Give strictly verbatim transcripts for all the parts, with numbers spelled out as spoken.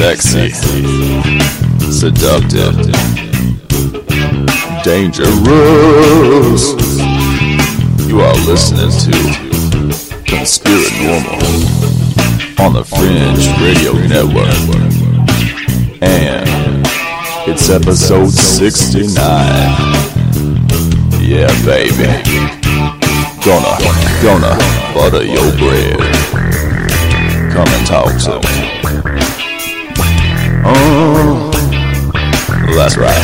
Sexy, seductive, dangerous. You are listening to Conspiranormal on the Fringe Radio Network, and it's episode sixty-nine. Yeah, baby, gonna, gonna butter your bread. Come and talk to me. Oh, that's right.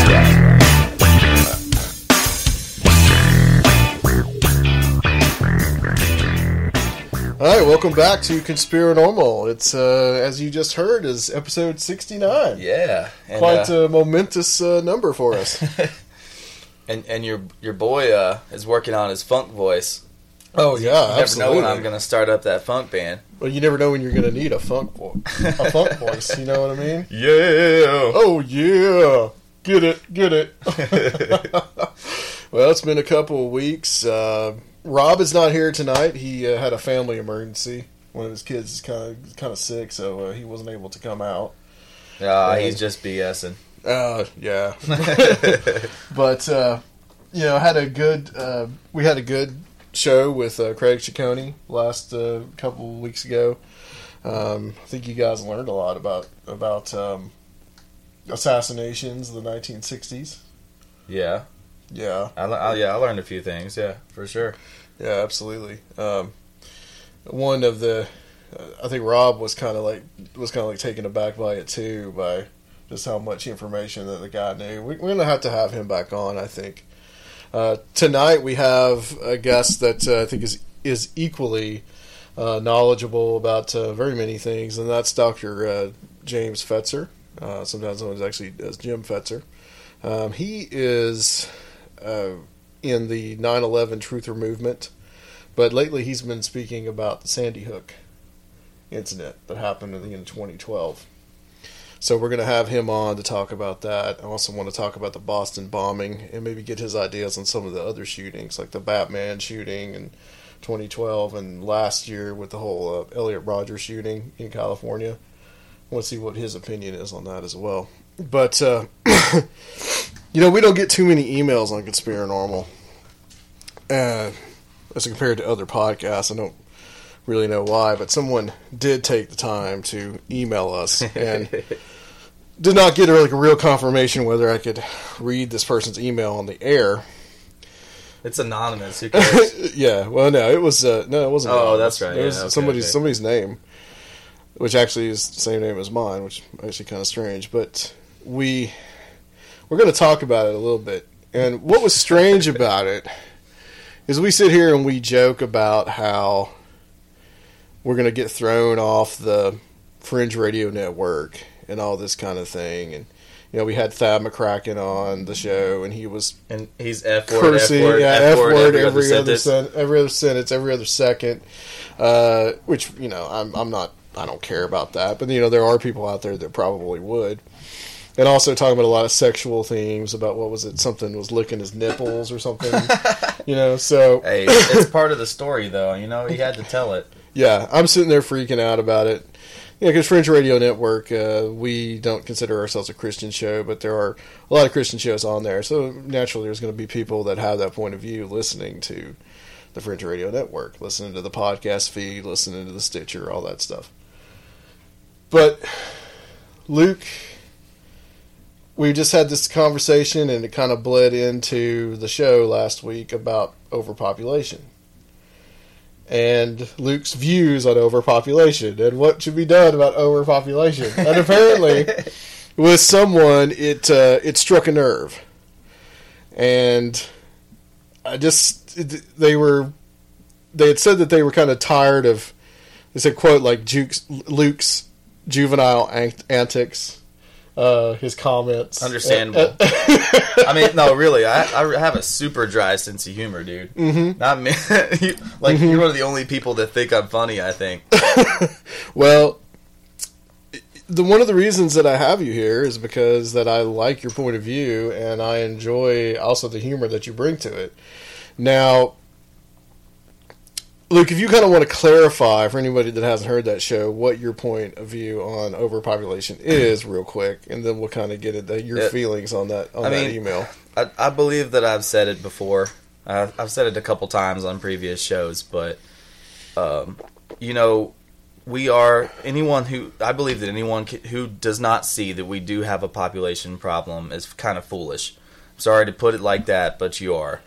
All right, welcome back to Conspiranormal. It's uh, as you just heard, is episode sixty-nine. Yeah, and, quite uh, a momentous uh, number for us. and and your your boy uh, is working on his funk voice. Oh yeah, you never absolutely. know when I'm going to start up that funk band. Well, you never know when you're going to need a funk vo- a funk voice. You know what I mean? Yeah. Oh yeah. Get it, get it. Well, it's been a couple of weeks. Uh, Rob is not here tonight. He uh, had a family emergency. One of his kids is kind of kind of sick, so uh, he wasn't able to come out. Ah, uh, he's just BSing. Uh, yeah. But uh, you know, had a good. Uh, we had a good. show with uh, Craig Ciccone last uh, couple of weeks ago. Um, I think you guys learned a lot about about um, assassinations in the nineteen sixties. Yeah, yeah, I, I, yeah. I learned a few things. Yeah, for sure. Yeah, absolutely. Um, one of the, uh, I think Rob was kind of like was kind of like taken aback by it too, by just how much information that the guy knew. We, we're gonna have to have him back on, I think. Uh, tonight we have a guest that uh, I think is is equally uh, knowledgeable about uh, very many things, and that's Doctor Uh, James Fetzer. Uh, sometimes known as actually as Jim Fetzer. Um, he is uh, in the nine eleven Truther movement, but lately he's been speaking about the Sandy Hook incident that happened in, in twenty twelve. So we're going to have him on to talk about that. I also want to talk about the Boston bombing and maybe get his ideas on some of the other shootings, like the Batman shooting in twenty twelve and last year with the whole uh, Elliot Rodger shooting in California. I want to see what his opinion is on that as well. But, uh, you know, we don't get too many emails on Conspiranormal. Uh, as compared to other podcasts, I don't really know why, but someone did take the time to email us and did not get a, like, a real confirmation whether I could read this person's email on the air. It's anonymous. Who cares? Yeah. Well, no, it was uh, no, it wasn't. Oh, anonymous. That's right. It was yeah, okay, somebody's okay. somebody's name, which actually is the same name as mine, which is actually kind of strange. But we we're going to talk about it a little bit. And what was strange about it is we sit here and we joke about how we're going to get thrown off the Fringe Radio Network and all this kind of thing. And, you know, we had Thad McCracken on the show, and he was and he's F word, cursing, F word, yeah, F word, F word every, every other, other sentence, sen- every other sentence, every other second. Uh, which you know, I'm I'm not, I don't care about that, but you know, there are people out there that probably would. And also talking about a lot of sexual themes about what was it? Something was licking his nipples or something, you know. So hey, it's part of the story, though. You know, he had to tell it. Yeah, I'm sitting there freaking out about it. Yeah, because Fringe Radio Network, uh, we don't consider ourselves a Christian show, but there are a lot of Christian shows on there. So naturally, there's going to be people that have that point of view listening to the Fringe Radio Network, listening to the podcast feed, listening to the Stitcher, all that stuff. But Luke, we just had this conversation, and it kind of bled into the show last week about overpopulation and Luke's views on overpopulation and what should be done about overpopulation. And apparently, with someone, it uh, it struck a nerve. And I just, it, they were, they had said that they were kind of tired of, they said, quote, like Jukes, Luke's juvenile antics. Uh, his comments. Understandable. I mean, no, really, I, I have a super dry sense of humor, dude. Mm-hmm. Not me. you, like, mm-hmm. You're one of the only people that think I'm funny, I think. Well, the one of the reasons that I have you here is because that I like your point of view, and I enjoy also the humor that you bring to it. Now, Luke, if you kind of want to clarify for anybody that hasn't heard that show what your point of view on overpopulation is real quick, and then we'll kind of get into your it, feelings on that on I that mean, email. I, I believe that I've said it before. Uh, I've said it a couple times on previous shows, but, um, you know, we are anyone who – I believe that anyone who does not see that we do have a population problem is kind of foolish. I'm sorry to put it like that, but you are.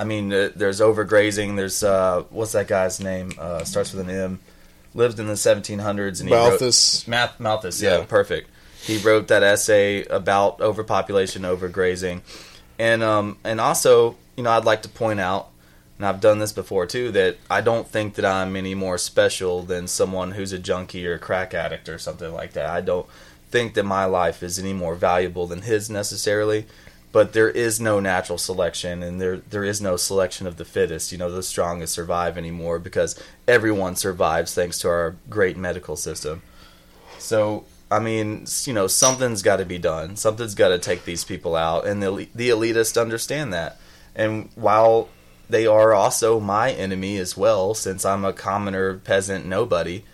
I mean, there's overgrazing. There's, uh, what's that guy's name? Uh, starts with an M. Lived in the seventeen hundreds. And he Malthus. Wrote, Math, Malthus, yeah, yeah, perfect. He wrote that essay about overpopulation, overgrazing. And, um, and also, you know, I'd like to point out, and I've done this before too, that I don't think that I'm any more special than someone who's a junkie or a crack addict or something like that. I don't think that my life is any more valuable than his necessarily. But there is no natural selection, and there there is no selection of the fittest. You know, the strongest survive anymore because everyone survives thanks to our great medical system. So, I mean, you know, something's got to be done. Something's got to take these people out, and the the elitists understand that. And while they are also my enemy as well, since I'm a commoner, peasant, nobody,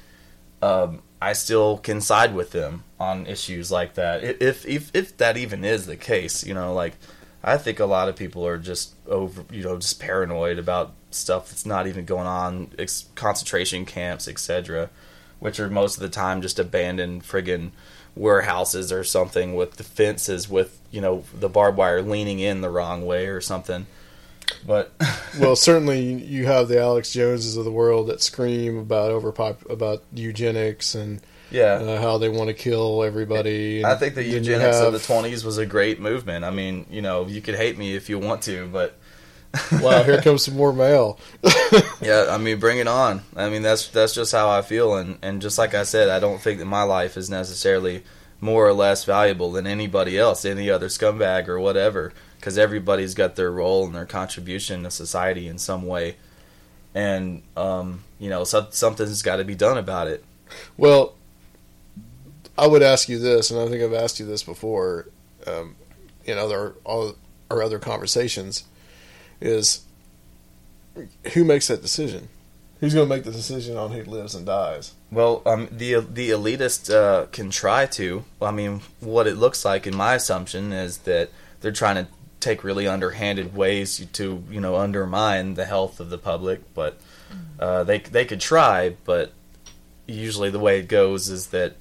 um, I still can side with them on issues like that, if if if that even is the case. You know, like, I think a lot of people are just over, you know, just paranoid about stuff that's not even going on, ex- concentration camps, et cetera, which are most of the time just abandoned friggin' warehouses or something with the fences with, you know, the barbed wire leaning in the wrong way or something. But well, certainly you have the Alex Joneses of the world that scream about overpop about eugenics and yeah, uh, how they want to kill everybody. And I think the eugenics have... of the twenties was a great movement. I mean, you know, you could hate me if you want to, but wow, here comes some more mail. Yeah, I mean, bring it on. I mean, that's that's just how I feel, and and just like I said, I don't think that my life is necessarily more or less valuable than anybody else, any other scumbag or whatever. Because everybody's got their role and their contribution to society in some way. And, um, you know, so, something's got to be done about it. Well, I would ask you this, and I think I've asked you this before um, in other all, or other conversations, is who makes that decision? Who's going to make the decision on who lives and dies? Well, um, the the elitist uh, can try to. I mean, what it looks like, in my assumption, is that they're trying to take really underhanded ways to, you know, undermine the health of the public, but uh, they they could try, but usually the way it goes is that,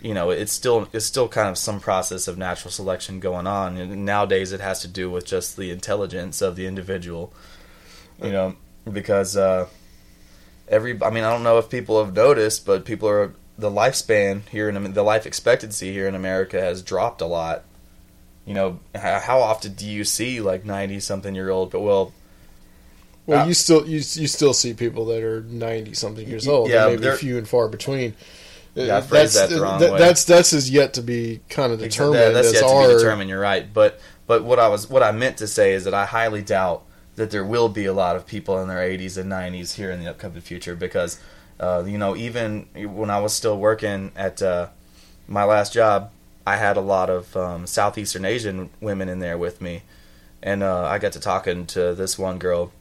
you know, it's still it's still kind of some process of natural selection going on, and nowadays it has to do with just the intelligence of the individual, you know, because uh, every I mean I don't know if people have noticed, but people are the lifespan here in the life expectancy here in America has dropped a lot. You know, how often do you see like ninety-something-year-old? But well, well, uh, you still you you still see people that are ninety-something years old. Yeah, maybe few and far between. Yeah, I phrased that the wrong th- way. That's that's is yet to be kind of determined. Exactly. That's yet our... to be determined. You're right, but but what I was what I meant to say is that I highly doubt that there will be a lot of people in their eighties and nineties here in the upcoming future, because uh, you know, even when I was still working at uh, my last job, I had a lot of um, Southeastern Asian women in there with me, and uh, I got to talking to this one girl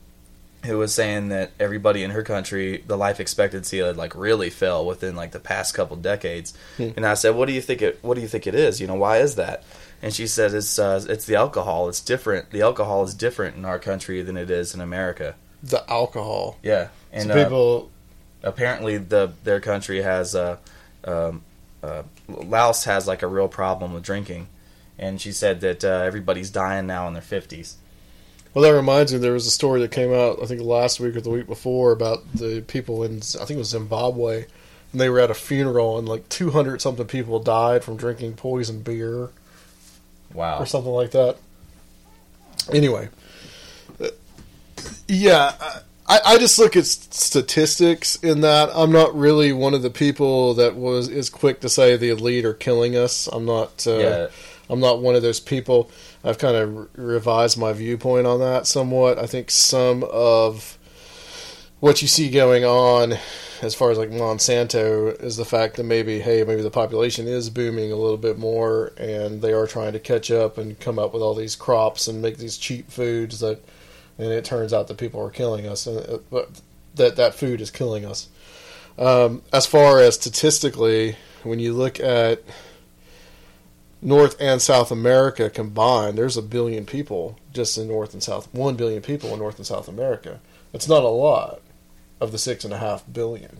who was saying that everybody in her country, the life expectancy had like really fell within like the past couple decades. Hmm. And I said, "What do you think it? What do you think it is? You know, why is that?" And she said, "It's uh, it's the alcohol. It's different. The alcohol is different in our country than it is in America." The alcohol, yeah. And so people, uh, apparently, the their country has uh, um, uh, Laos has like a real problem with drinking, and she said that uh, everybody's dying now in their fifties. Well, that reminds me, there was a story that came out, I think, last week or the week before about the people in, I think it was Zimbabwe, and they were at a funeral, and like two hundred something people died from drinking poison beer. Wow. Or something like that. Anyway. Yeah, I, I just look at statistics in that. I'm not really one of the people that was is quick to say the elite are killing us. I'm not... Uh, yeah. I'm not one of those people. I've kind of revised my viewpoint on that somewhat. I think some of what you see going on as far as like Monsanto is the fact that maybe, hey, maybe the population is booming a little bit more and they are trying to catch up and come up with all these crops and make these cheap foods that, and it turns out that people are killing us, and that that food is killing us. Um, as far as statistically, when you look at North and South America combined, there's a billion people just in North and South. One billion people in North and South America. That's not a lot of the six and a half billion.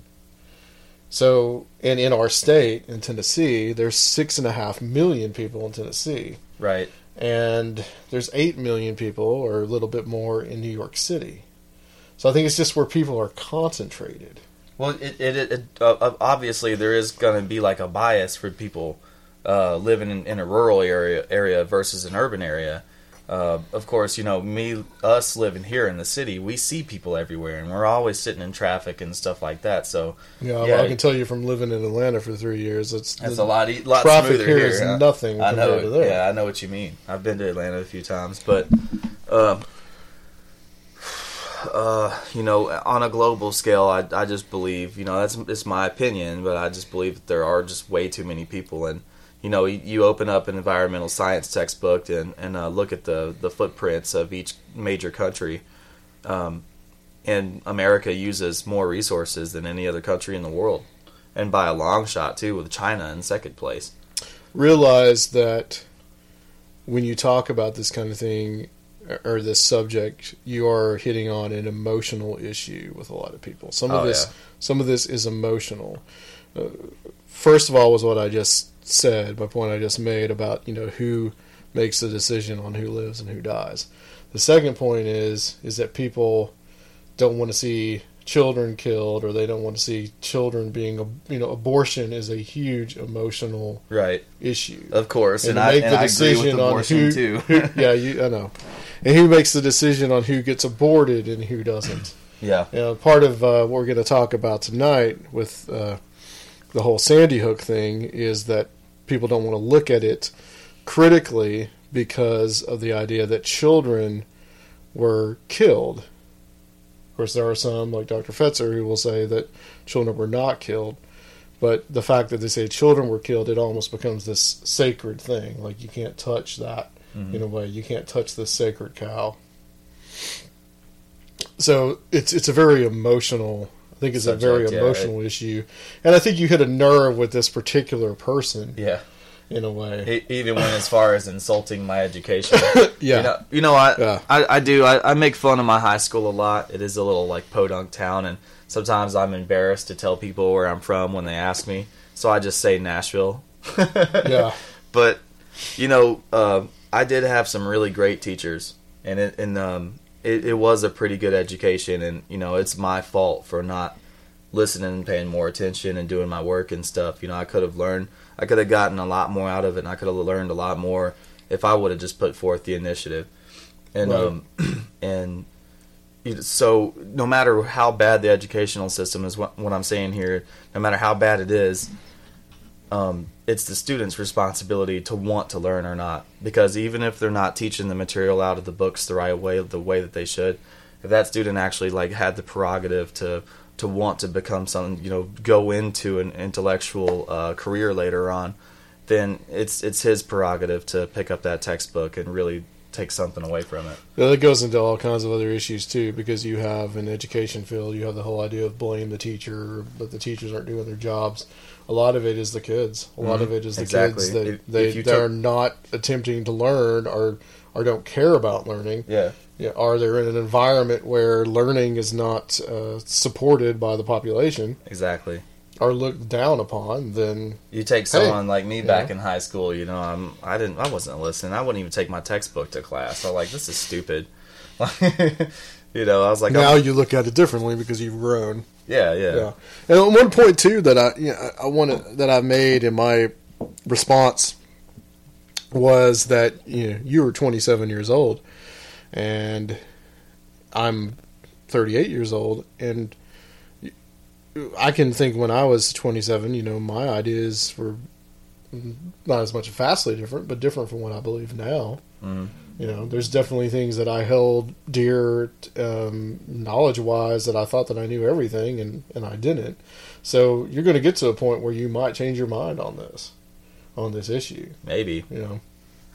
So, and in our state, in Tennessee, there's six and a half million people in Tennessee. Right. And there's eight million people, or a little bit more, in New York City. So I think it's just where people are concentrated. Well, it, it, it uh, obviously there is going to be like a bias for people Uh, living in, in a rural area area versus an urban area. Uh, of course, you know, me, us living here in the city, we see people everywhere, and we're always sitting in traffic and stuff like that. So yeah, yeah well, I can tell you from living in Atlanta for three years, it's that's a lot, lot traffic smoother here, here is huh? nothing. I know, to there. yeah, I know what you mean. I've been to Atlanta a few times, but um, uh, you know, on a global scale, I I just believe, you know, that's it's my opinion, but I just believe that there are just way too many people. And you know, you open up an environmental science textbook and, and uh, look at the, the footprints of each major country. Um, and America uses more resources than any other country in the world. And by a long shot, too, with China in second place. Realize that when you talk about this kind of thing, or this subject, you are hitting on an emotional issue with a lot of people. Some of oh, this, yeah. some of this is emotional. Uh, first of all was what I just... said, my point I just made about, you know, who makes the decision on who lives and who dies. The second point is is that people don't want to see children killed, or they don't want to see children being, you know, abortion is a huge emotional right issue, of course, and, and I, make and the I decision agree with abortion on who, too. who, yeah, you, I know, and who makes the decision on who gets aborted and who doesn't. Yeah, you know, part of uh, what we're going to talk about tonight with. Uh, The whole Sandy Hook thing is that people don't want to look at it critically because of the idea that children were killed. Of course, there are some, like Doctor Fetzer, who will say that children were not killed. But the fact that they say children were killed, it almost becomes this sacred thing. Like, you can't touch that mm-hmm. in a way. You can't touch this sacred cow. So it's it's a very emotional I think it's Subject, a very emotional yeah, right. issue. And I think you hit a nerve with this particular person. Yeah. In a way. It even went as far as insulting my education. yeah. You know, you know I, yeah. I I do. I, I make fun of my high school a lot. It is a little like podunk town. And sometimes I'm embarrassed to tell people where I'm from when they ask me. So I just say Nashville. yeah. But, you know, uh, I did have some really great teachers. And, it, and um It, it was a pretty good education, and you know, it's my fault for not listening and paying more attention and doing my work and stuff. You know, I could have learned, I could have gotten a lot more out of it, and I could have learned a lot more if I would have just put forth the initiative. And right. um, and so, no matter how bad the educational system is, what, what I'm saying here, no matter how bad it is, um, it's the student's responsibility to want to learn or not. Because even if they're not teaching the material out of the books the right way, the way that they should, if that student actually like had the prerogative to to want to become something, you know, go into an intellectual uh, career later on, then it's it's his prerogative to pick up that textbook and really take something away from it. Now, that goes into all kinds of other issues too, because you have in the education field, you have the whole idea of blame the teacher, but the teachers aren't doing their jobs. A lot of it is the kids. A lot mm-hmm. of it is the exactly. kids that if, they if that took... are not attempting to learn or or don't care about learning. Yeah. yeah. Are they in an environment where learning is not uh, supported by the population? Exactly. Are looked down upon, then you take someone hey, like me back know? in high school. You know, I'm I didn't I wasn't listening. I wouldn't even take my textbook to class. I'm like, this is stupid. You know, I was like, now I'm... you look at it differently because you've grown. Yeah, yeah. yeah. And on one point too that I you know, I wanted that I made in my response was that you know you were twenty-seven years old, and I'm thirty-eight years old, and I can think when I was twenty-seven, you know, my ideas were not as much vastly different, but different from what I believe now. Mm. You know, there's definitely things that I held dear um, knowledge-wise that I thought that I knew everything, and, and I didn't. So you're going to get to a point where you might change your mind on this, on this issue. Maybe. You know.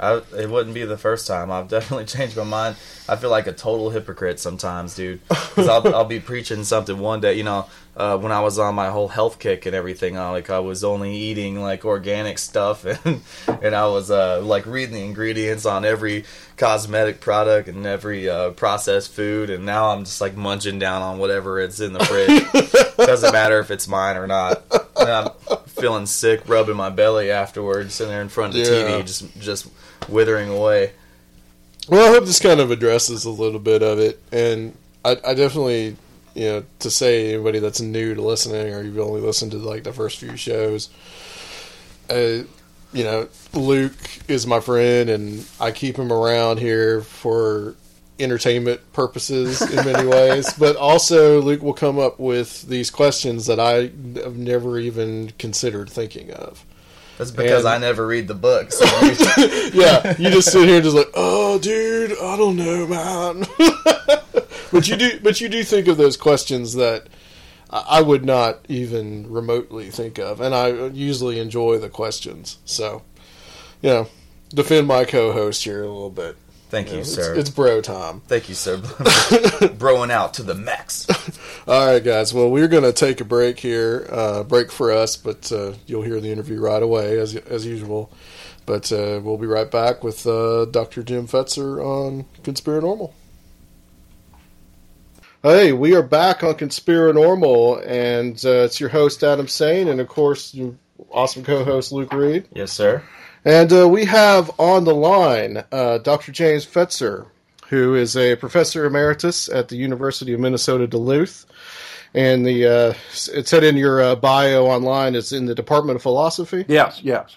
I, it wouldn't be the first time. I've definitely changed my mind. I feel like a total hypocrite sometimes, dude. Because I'll, I'll be preaching something one day. You know, uh, when I was on my whole health kick and everything, I, like I was only eating like organic stuff, and and I was uh, like reading the ingredients on every cosmetic product and every uh, processed food. And now I'm just like munching down on whatever it's in the fridge. Doesn't matter if it's mine or not. And I'm feeling sick, rubbing my belly afterwards, sitting there in front of the yeah. T V, just just. withering away. Well, I hope this kind of addresses a little bit of it, and I, I definitely, you know, to say anybody that's new to listening, or you've only listened to like the first few shows, uh, you know, Luke is my friend, and I keep him around here for entertainment purposes in many ways, but also Luke will come up with these questions that I have never even considered thinking of. That's because and, I never read the books. So. Yeah, you just sit here and just like, oh, dude, I don't know, man. but you do, but you do think of those questions that I would not even remotely think of, and I usually enjoy the questions. So, you know, defend my co-host here a little bit. Thank you, you know, sir. It's, it's bro time. Thank you, sir. Broing out to the max. All right, guys. Well, we're going to take a break here. Uh, break for us, but uh, you'll hear the interview right away, as as usual. But uh, we'll be right back with uh, Doctor Jim Fetzer on Conspiranormal. Hey, we are back on Conspiranormal, and uh, it's your host, Adam Sane, and, of course, your awesome co-host, Luke Reed. Yes, sir. And uh, we have on the line uh, Doctor James Fetzer, who is a professor emeritus at the University of Minnesota Duluth. And the uh, it said in your uh, bio online, it's in the Department of Philosophy? Yes, yes.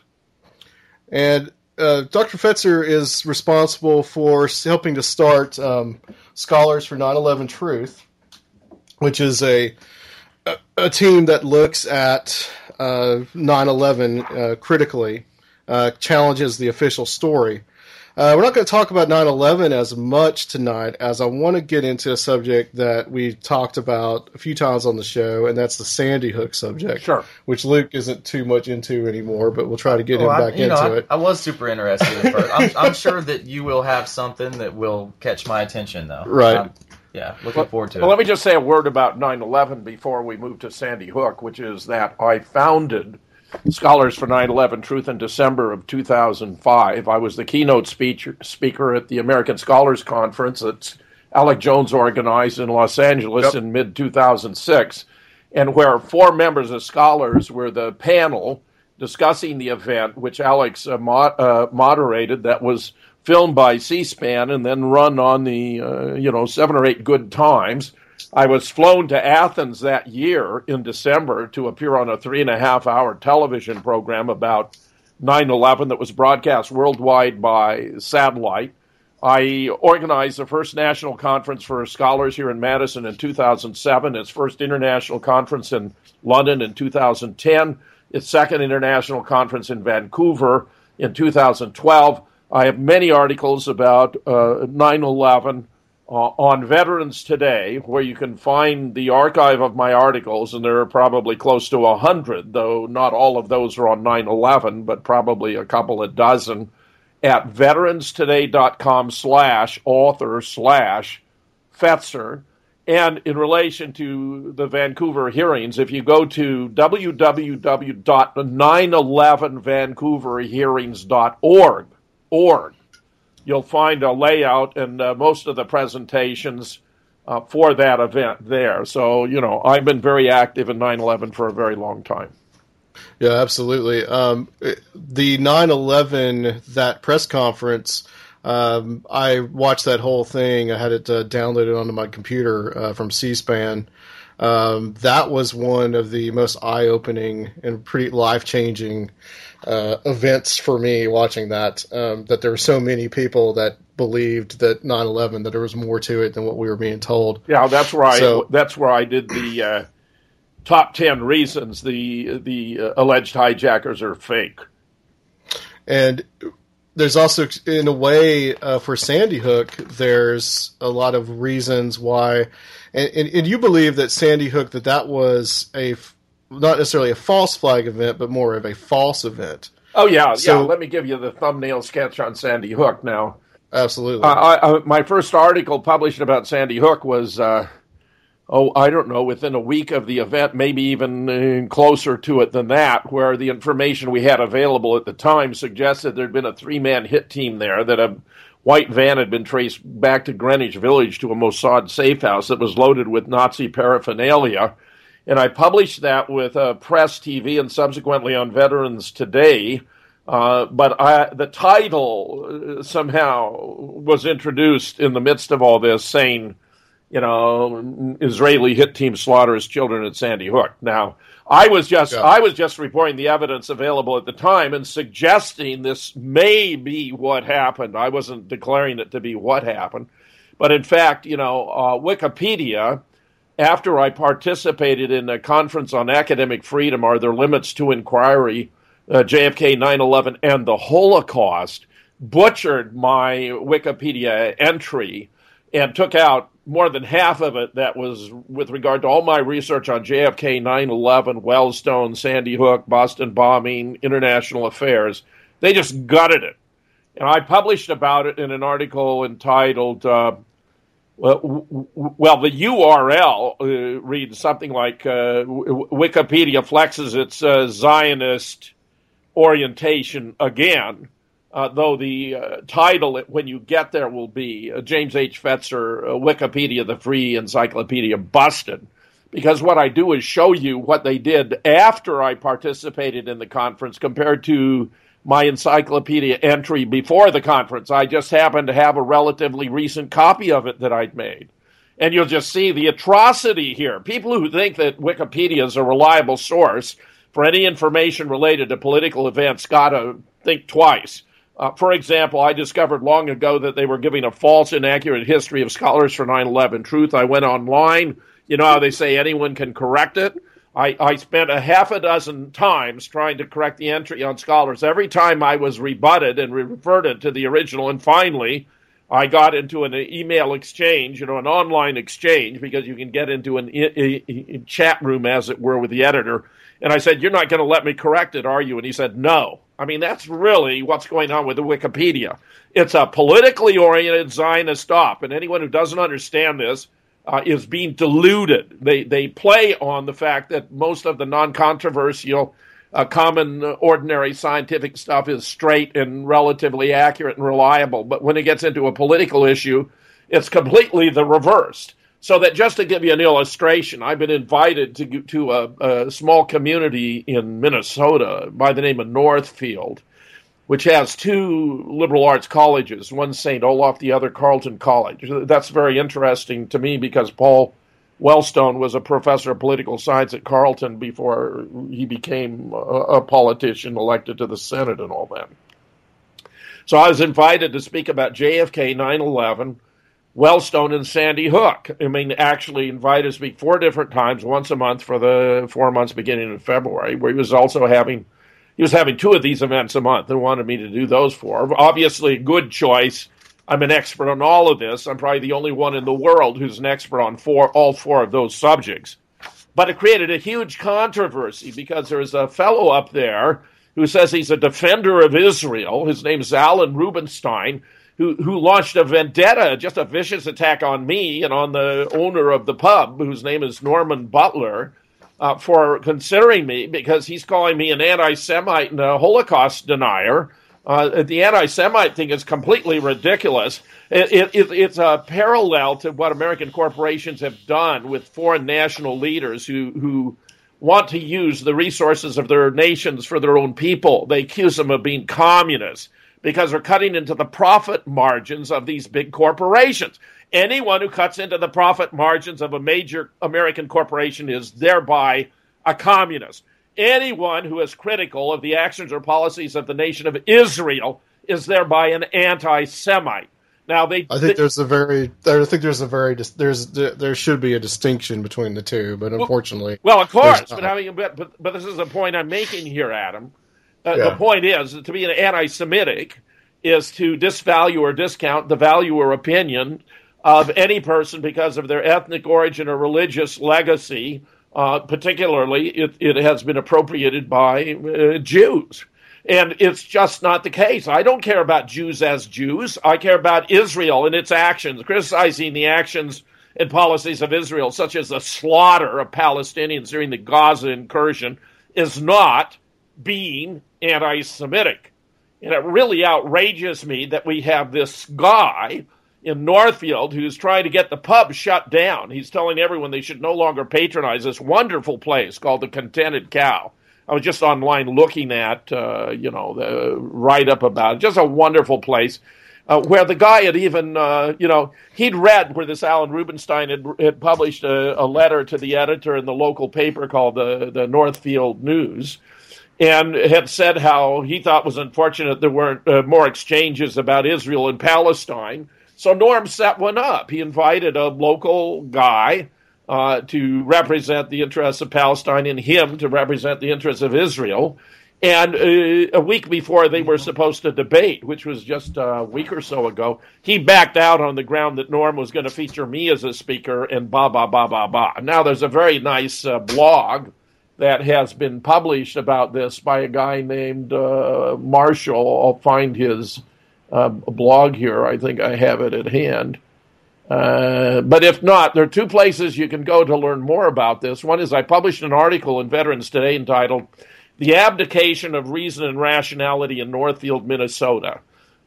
And uh, Doctor Fetzer is responsible for helping to start um, Scholars for nine eleven Truth, which is a a, a team that looks at uh, nine eleven uh, critically. Uh, challenges the official story. Uh, we're not going to talk about nine eleven as much tonight, as I want to get into a subject that we talked about a few times on the show, and that's the Sandy Hook subject, sure. which Luke isn't too much into anymore, but we'll try to get oh, him I, back into know, it. I, I was super interested at first. I'm, I'm sure that you will have something that will catch my attention, though. Right. I'm, yeah, looking well, forward to well, it. Well, let me just say a word about nine eleven before we move to Sandy Hook, which is that I founded Scholars for nine eleven Truth in December of two thousand five. I was the keynote speech, speaker at the American Scholars Conference that Alec Jones organized in Los Angeles yep. in mid two thousand six, and where four members of Scholars were the panel discussing the event, which Alex uh, mo- uh, moderated, that was filmed by C-SPAN and then run on the, uh, you know, seven or eight good times. I was flown to Athens that year in December to appear on a three and a half hour television program about nine eleven that was broadcast worldwide by satellite. I organized the first national conference for scholars here in Madison in two thousand seven, its first international conference in London in two thousand ten, its second international conference in Vancouver in two thousand twelve. I have many articles about uh, nine eleven uh, on Veterans Today, where you can find the archive of my articles, and there are probably close to one hundred, though not all of those are on nine eleven, but probably a couple of dozen, at veteranstoday.com slash author slash Fetzer. And in relation to the Vancouver hearings, if you go to w w w dot nine eleven vancouver hearings dot org, org, you'll find a layout and uh, most of the presentations uh, for that event there. So, you know, I've been very active in nine eleven for a very long time. Yeah, absolutely. Um, the nine eleven, that press conference, um, I watched that whole thing. I had it uh, downloaded onto my computer uh, from C-SPAN. Um, that was one of the most eye-opening and pretty life-changing uh, events for me watching that, um, that there were so many people that believed that nine eleven, that there was more to it than what we were being told. Yeah, that's where I, so, that's where I did the uh, top ten reasons the, the uh, alleged hijackers are fake. And there's also, in a way, uh, for Sandy Hook, there's a lot of reasons why, and, and, and you believe that Sandy Hook, that that was a, not necessarily a false flag event, but more of a false event. Oh, yeah, so, yeah. Let me give you the thumbnail sketch on Sandy Hook now. Absolutely. Uh, I, I, my first article published about Sandy Hook was, uh, oh, I don't know, within a week of the event, maybe even closer to it than that, where the information we had available at the time suggested there'd been a three-man hit team there, that a white van had been traced back to Greenwich Village to a Mossad safe house that was loaded with Nazi paraphernalia. And I published that with uh, Press T V and subsequently on Veterans Today. Uh, but I, the title somehow was introduced in the midst of all this, saying, you know, Israeli hit team slaughters children at Sandy Hook. Now, I was just yeah. I was just reporting the evidence available at the time and suggesting this may be what happened. I wasn't declaring it to be what happened. But in fact, you know, uh, Wikipedia, after I participated in a conference on academic freedom, Are There Limits to Inquiry, uh, J F K, nine eleven, and the Holocaust, butchered my Wikipedia entry and took out more than half of it that was with regard to all my research on J F K, nine eleven, Wellstone, Sandy Hook, Boston bombing, international affairs. They just gutted it. And I published about it in an article entitled, uh, well, well, the U R L uh, reads something like uh, Wikipedia flexes its uh, Zionist orientation again. Uh, though the uh, title, it, when you get there, will be uh, James H. Fetzer, uh, Wikipedia, the Free Encyclopedia, Busted. Because what I do is show you what they did after I participated in the conference compared to my encyclopedia entry before the conference. I just happened to have a relatively recent copy of it that I'd made. And you'll just see the atrocity here. People who think that Wikipedia is a reliable source for any information related to political events got to think twice. Uh, for example, I discovered long ago that they were giving a false, inaccurate history of Scholars for nine eleven Truth. I went online. You know how they say anyone can correct it? I, I spent a half a dozen times trying to correct the entry on Scholars. Every time I was rebutted and reverted to the original. And finally, I got into an email exchange, you know, an online exchange, because you can get into an I- I- chat room, as it were, with the editor. And I said, "You're not going to let me correct it, are you?" And he said, "No." I mean, that's really what's going on with the Wikipedia. It's a politically oriented Zionist op, and anyone who doesn't understand this uh, is being deluded. They they play on the fact that most of the non-controversial, uh, common, ordinary scientific stuff is straight and relatively accurate and reliable. But when it gets into a political issue, it's completely the reverse. So that, just to give you an illustration, I've been invited to to a, a small community in Minnesota by the name of Northfield, which has two liberal arts colleges, one Saint Olaf, the other Carleton College. That's very interesting to me because Paul Wellstone was a professor of political science at Carleton before he became a, a politician elected to the Senate and all that. So I was invited to speak about J F K, nine eleven, Wellstone and Sandy Hook. I mean, actually invited us to speak four different times, once a month for the four months beginning in February, where he was also having he was having two of these events a month and wanted me to do those four. Obviously a good choice. I'm an expert on all of this. I'm probably the only one in the world who's an expert on four, all four of those subjects. But it created a huge controversy because there is a fellow up there who says he's a defender of Israel. His name is Alan Rubenstein, who, who launched a vendetta, just a vicious attack on me and on the owner of the pub, whose name is Norman Butler, uh, for considering me because he's calling me an anti-Semite and a Holocaust denier. Uh, the anti-Semite thing is completely ridiculous. It, it, it's a parallel to what American corporations have done with foreign national leaders who, who want to use the resources of their nations for their own people. They accuse them of being communists because they're cutting into the profit margins of these big corporations. Anyone who cuts into the profit margins of a major American corporation is thereby a communist. Anyone who is critical of the actions or policies of the nation of Israel is thereby an anti-Semite. Now, they. I think they, there's a very. I think there's a very. There's there should be a distinction between the two, but unfortunately, well, well of course. But, I mean, but, but but this is the point I'm making here, Adam. Uh, yeah. The point is that to be an anti-Semitic is to disvalue or discount the value or opinion of any person because of their ethnic origin or religious legacy. Uh, particularly, it, it has been appropriated by uh, Jews. And it's just not the case. I don't care about Jews as Jews. I care about Israel and its actions, criticizing the actions and policies of Israel, such as the slaughter of Palestinians during the Gaza incursion, is not being anti-Semitic. And it really outrages me that we have this guy in Northfield, who's trying to get the pub shut down. He's telling everyone they should no longer patronize this wonderful place called the Contented Cow. I was just online looking at, uh, you know, the write-up about it. Just a wonderful place uh, where the guy had even, uh, you know, he'd read where this Alan Rubenstein had, had published a, a letter to the editor in the local paper called the, the Northfield News, and had said how he thought was unfortunate there weren't uh, more exchanges about Israel and Palestine. So Norm set one up. He invited a local guy uh, to represent the interests of Palestine and him to represent the interests of Israel. And uh, a week before they were supposed to debate, which was just a week or so ago, he backed out on the ground that Norm was going to feature me as a speaker and blah, blah, blah, blah, blah. Now there's a very nice uh, blog that has been published about this by a guy named uh, Marshall. I'll find his Uh, a blog here. I think I have it at hand. Uh, but if not, there are two places you can go to learn more about this. One is I published an article in Veterans Today entitled "The Abdication of Reason and Rationality in Northfield, Minnesota."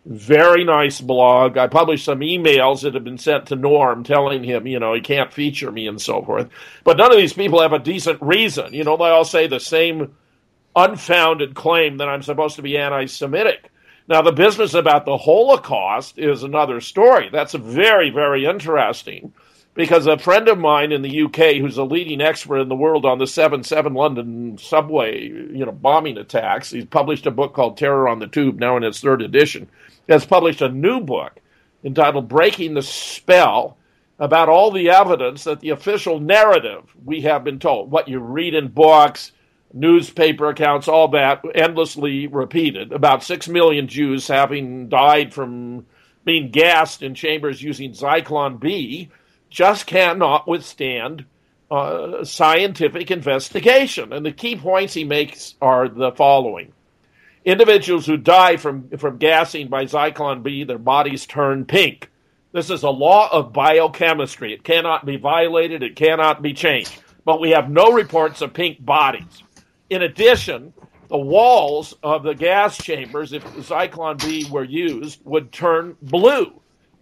Very nice blog. I published some emails that have been sent to Norm telling him, you know, he can't feature me and so forth. But none of these people have a decent reason. You know, they all say the same unfounded claim that I'm supposed to be anti-Semitic. Now, the business about the Holocaust is another story. That's very, very interesting because a friend of mine in the U K who's a leading expert in the world on the seven seven London subway, you know, bombing attacks, he's published a book called Terror on the Tube, now in its third edition, has published a new book entitled Breaking the Spell about all the evidence that the official narrative we have been told, what you read in books, newspaper accounts, all that, endlessly repeated. About six million Jews having died from being gassed in chambers using Zyklon B just cannot withstand uh, scientific investigation. And the key points he makes are the following. Individuals who die from, from gassing by Zyklon B, their bodies turn pink. This is a law of biochemistry. It cannot be violated. It cannot be changed. But we have no reports of pink bodies. In addition, the walls of the gas chambers, if Zyklon B were used, would turn blue.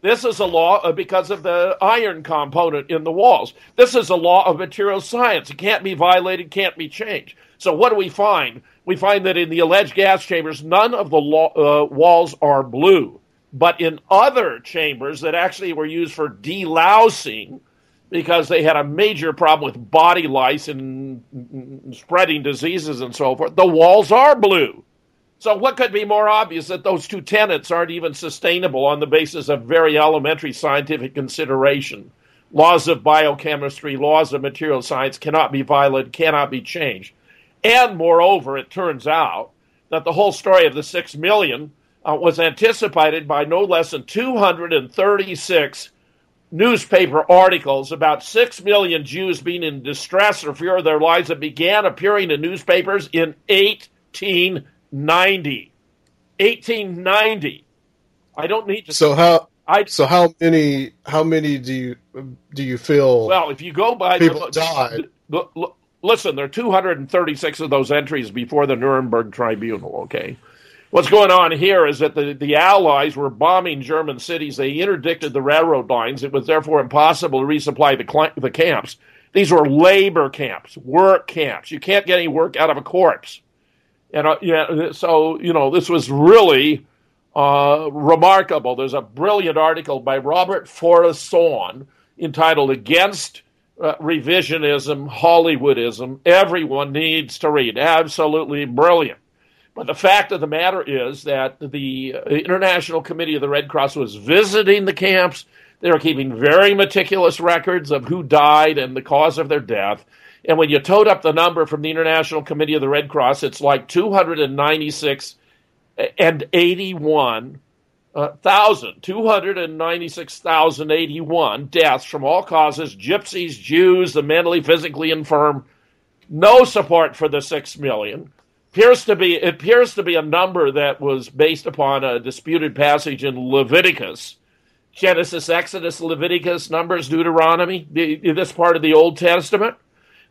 This is a law because of the iron component in the walls. This is a law of material science. It can't be violated, can't be changed. So what do we find? We find that in the alleged gas chambers, none of the lo- uh, walls are blue. But in other chambers that actually were used for delousing, because they had a major problem with body lice and spreading diseases and so forth, the walls are blue. So what could be more obvious that those two tenets aren't even sustainable on the basis of very elementary scientific consideration? Laws of biochemistry, laws of material science cannot be violated, cannot be changed. And moreover, it turns out that the whole story of the six million uh, was anticipated by no less than two hundred thirty-six newspaper articles about six million Jews being in distress or fear of their lives that began appearing in newspapers in eighteen ninety. eighteen ninety. I don't need to. So how? I, so how many? How many do you do you feel? Well, if you go by people the, died. The, the, listen, there are two hundred thirty-six of those entries before the Nuremberg Tribunal. Okay, what's going on here is that the, the Allies were bombing German cities. They interdicted the railroad lines. It was therefore impossible to resupply the the camps. These were labor camps, work camps. You can't get any work out of a corpse. And uh, yeah, so you know this was really. Uh, remarkable. There's a brilliant article by Robert Forreston entitled Against uh, Revisionism, Hollywoodism. Everyone needs to read. Absolutely brilliant. But the fact of the matter is that the International Committee of the Red Cross was visiting the camps. They were keeping very meticulous records of who died and the cause of their death. And when you tote up the number from the International Committee of the Red Cross, it's like two hundred ninety-six and eighty-one uh, thousand, two hundred and ninety-six thousand eighty-one deaths from all causes, gypsies, Jews, the mentally, physically infirm. No support for the six million. Appears to be, it appears to be a number that was based upon a disputed passage in Leviticus. Genesis, Exodus, Leviticus, Numbers, Deuteronomy, the, this part of the Old Testament,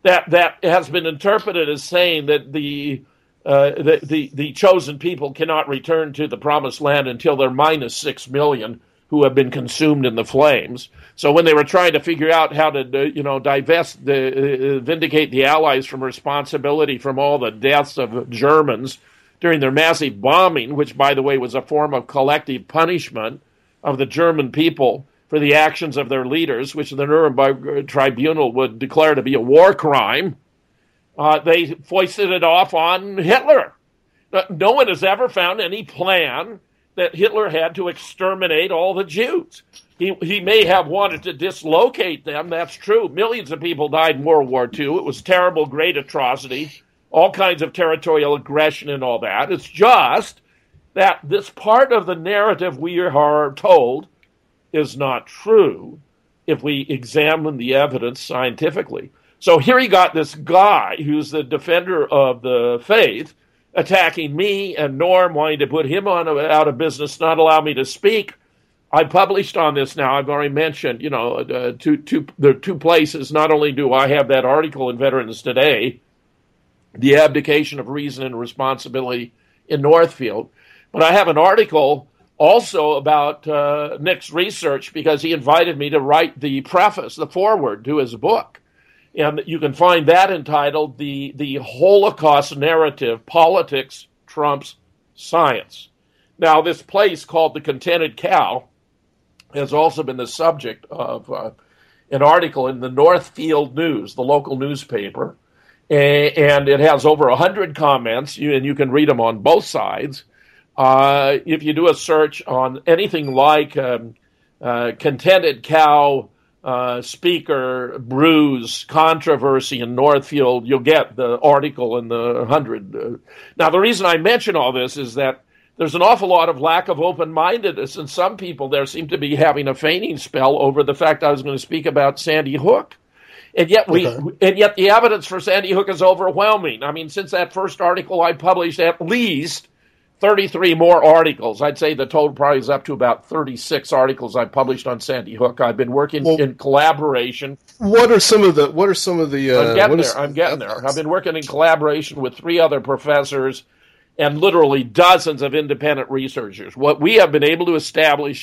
that, that has been interpreted as saying that the Uh, the, the, the chosen people cannot return to the promised land until they're minus six million who have been consumed in the flames. So when they were trying to figure out how to, you know, divest, the, uh, vindicate the Allies from responsibility from all the deaths of Germans during their massive bombing, which, by the way, was a form of collective punishment of the German people for the actions of their leaders, which the Nuremberg Tribunal would declare to be a war crime, Uh, they foisted it off on Hitler. No one has ever found any plan that Hitler had to exterminate all the Jews. He he may have wanted to dislocate them. That's true. Millions of people died in World War Two. It was terrible, great atrocity, all kinds of territorial aggression and all that. It's just that this part of the narrative we are told is not true if we examine the evidence scientifically. So here he got this guy who's the defender of the faith attacking me and Norm, wanting to put him on out of business, not allow me to speak. I published on this now. I've already mentioned, you know, uh, two, two, there are two places. Not only do I have that article in Veterans Today, The Abdication of Reason and Responsibility in Northfield, but I have an article also about uh, Nick's research because he invited me to write the preface, the foreword to his book. And you can find that entitled The the Holocaust Narrative, Politics Trumps Science. Now, this place called the Contented Cow has also been the subject of uh, an article in the Northfield News, the local newspaper, a- and it has over one hundred comments, you, and you can read them on both sides. Uh, if you do a search on anything like um, uh, Contented Cow, Uh, speaker, bruise, controversy in Northfield, you'll get the article in the hundred. Uh, now, the reason I mention all this is that there's an awful lot of lack of open-mindedness, and some people there seem to be having a fainting spell over the fact I was going to speak about Sandy Hook. And yet we, okay. and yet the evidence for Sandy Hook is overwhelming. I mean, since that first article I published, at least thirty-three more articles. I'd say the total probably is up to about thirty-six articles I published on Sandy Hook. I've been working well, in collaboration. What are some of the? What are some of the? Uh, I'm getting there. I'm getting there. I've been working in collaboration with three other professors and literally dozens of independent researchers. What we have been able to establish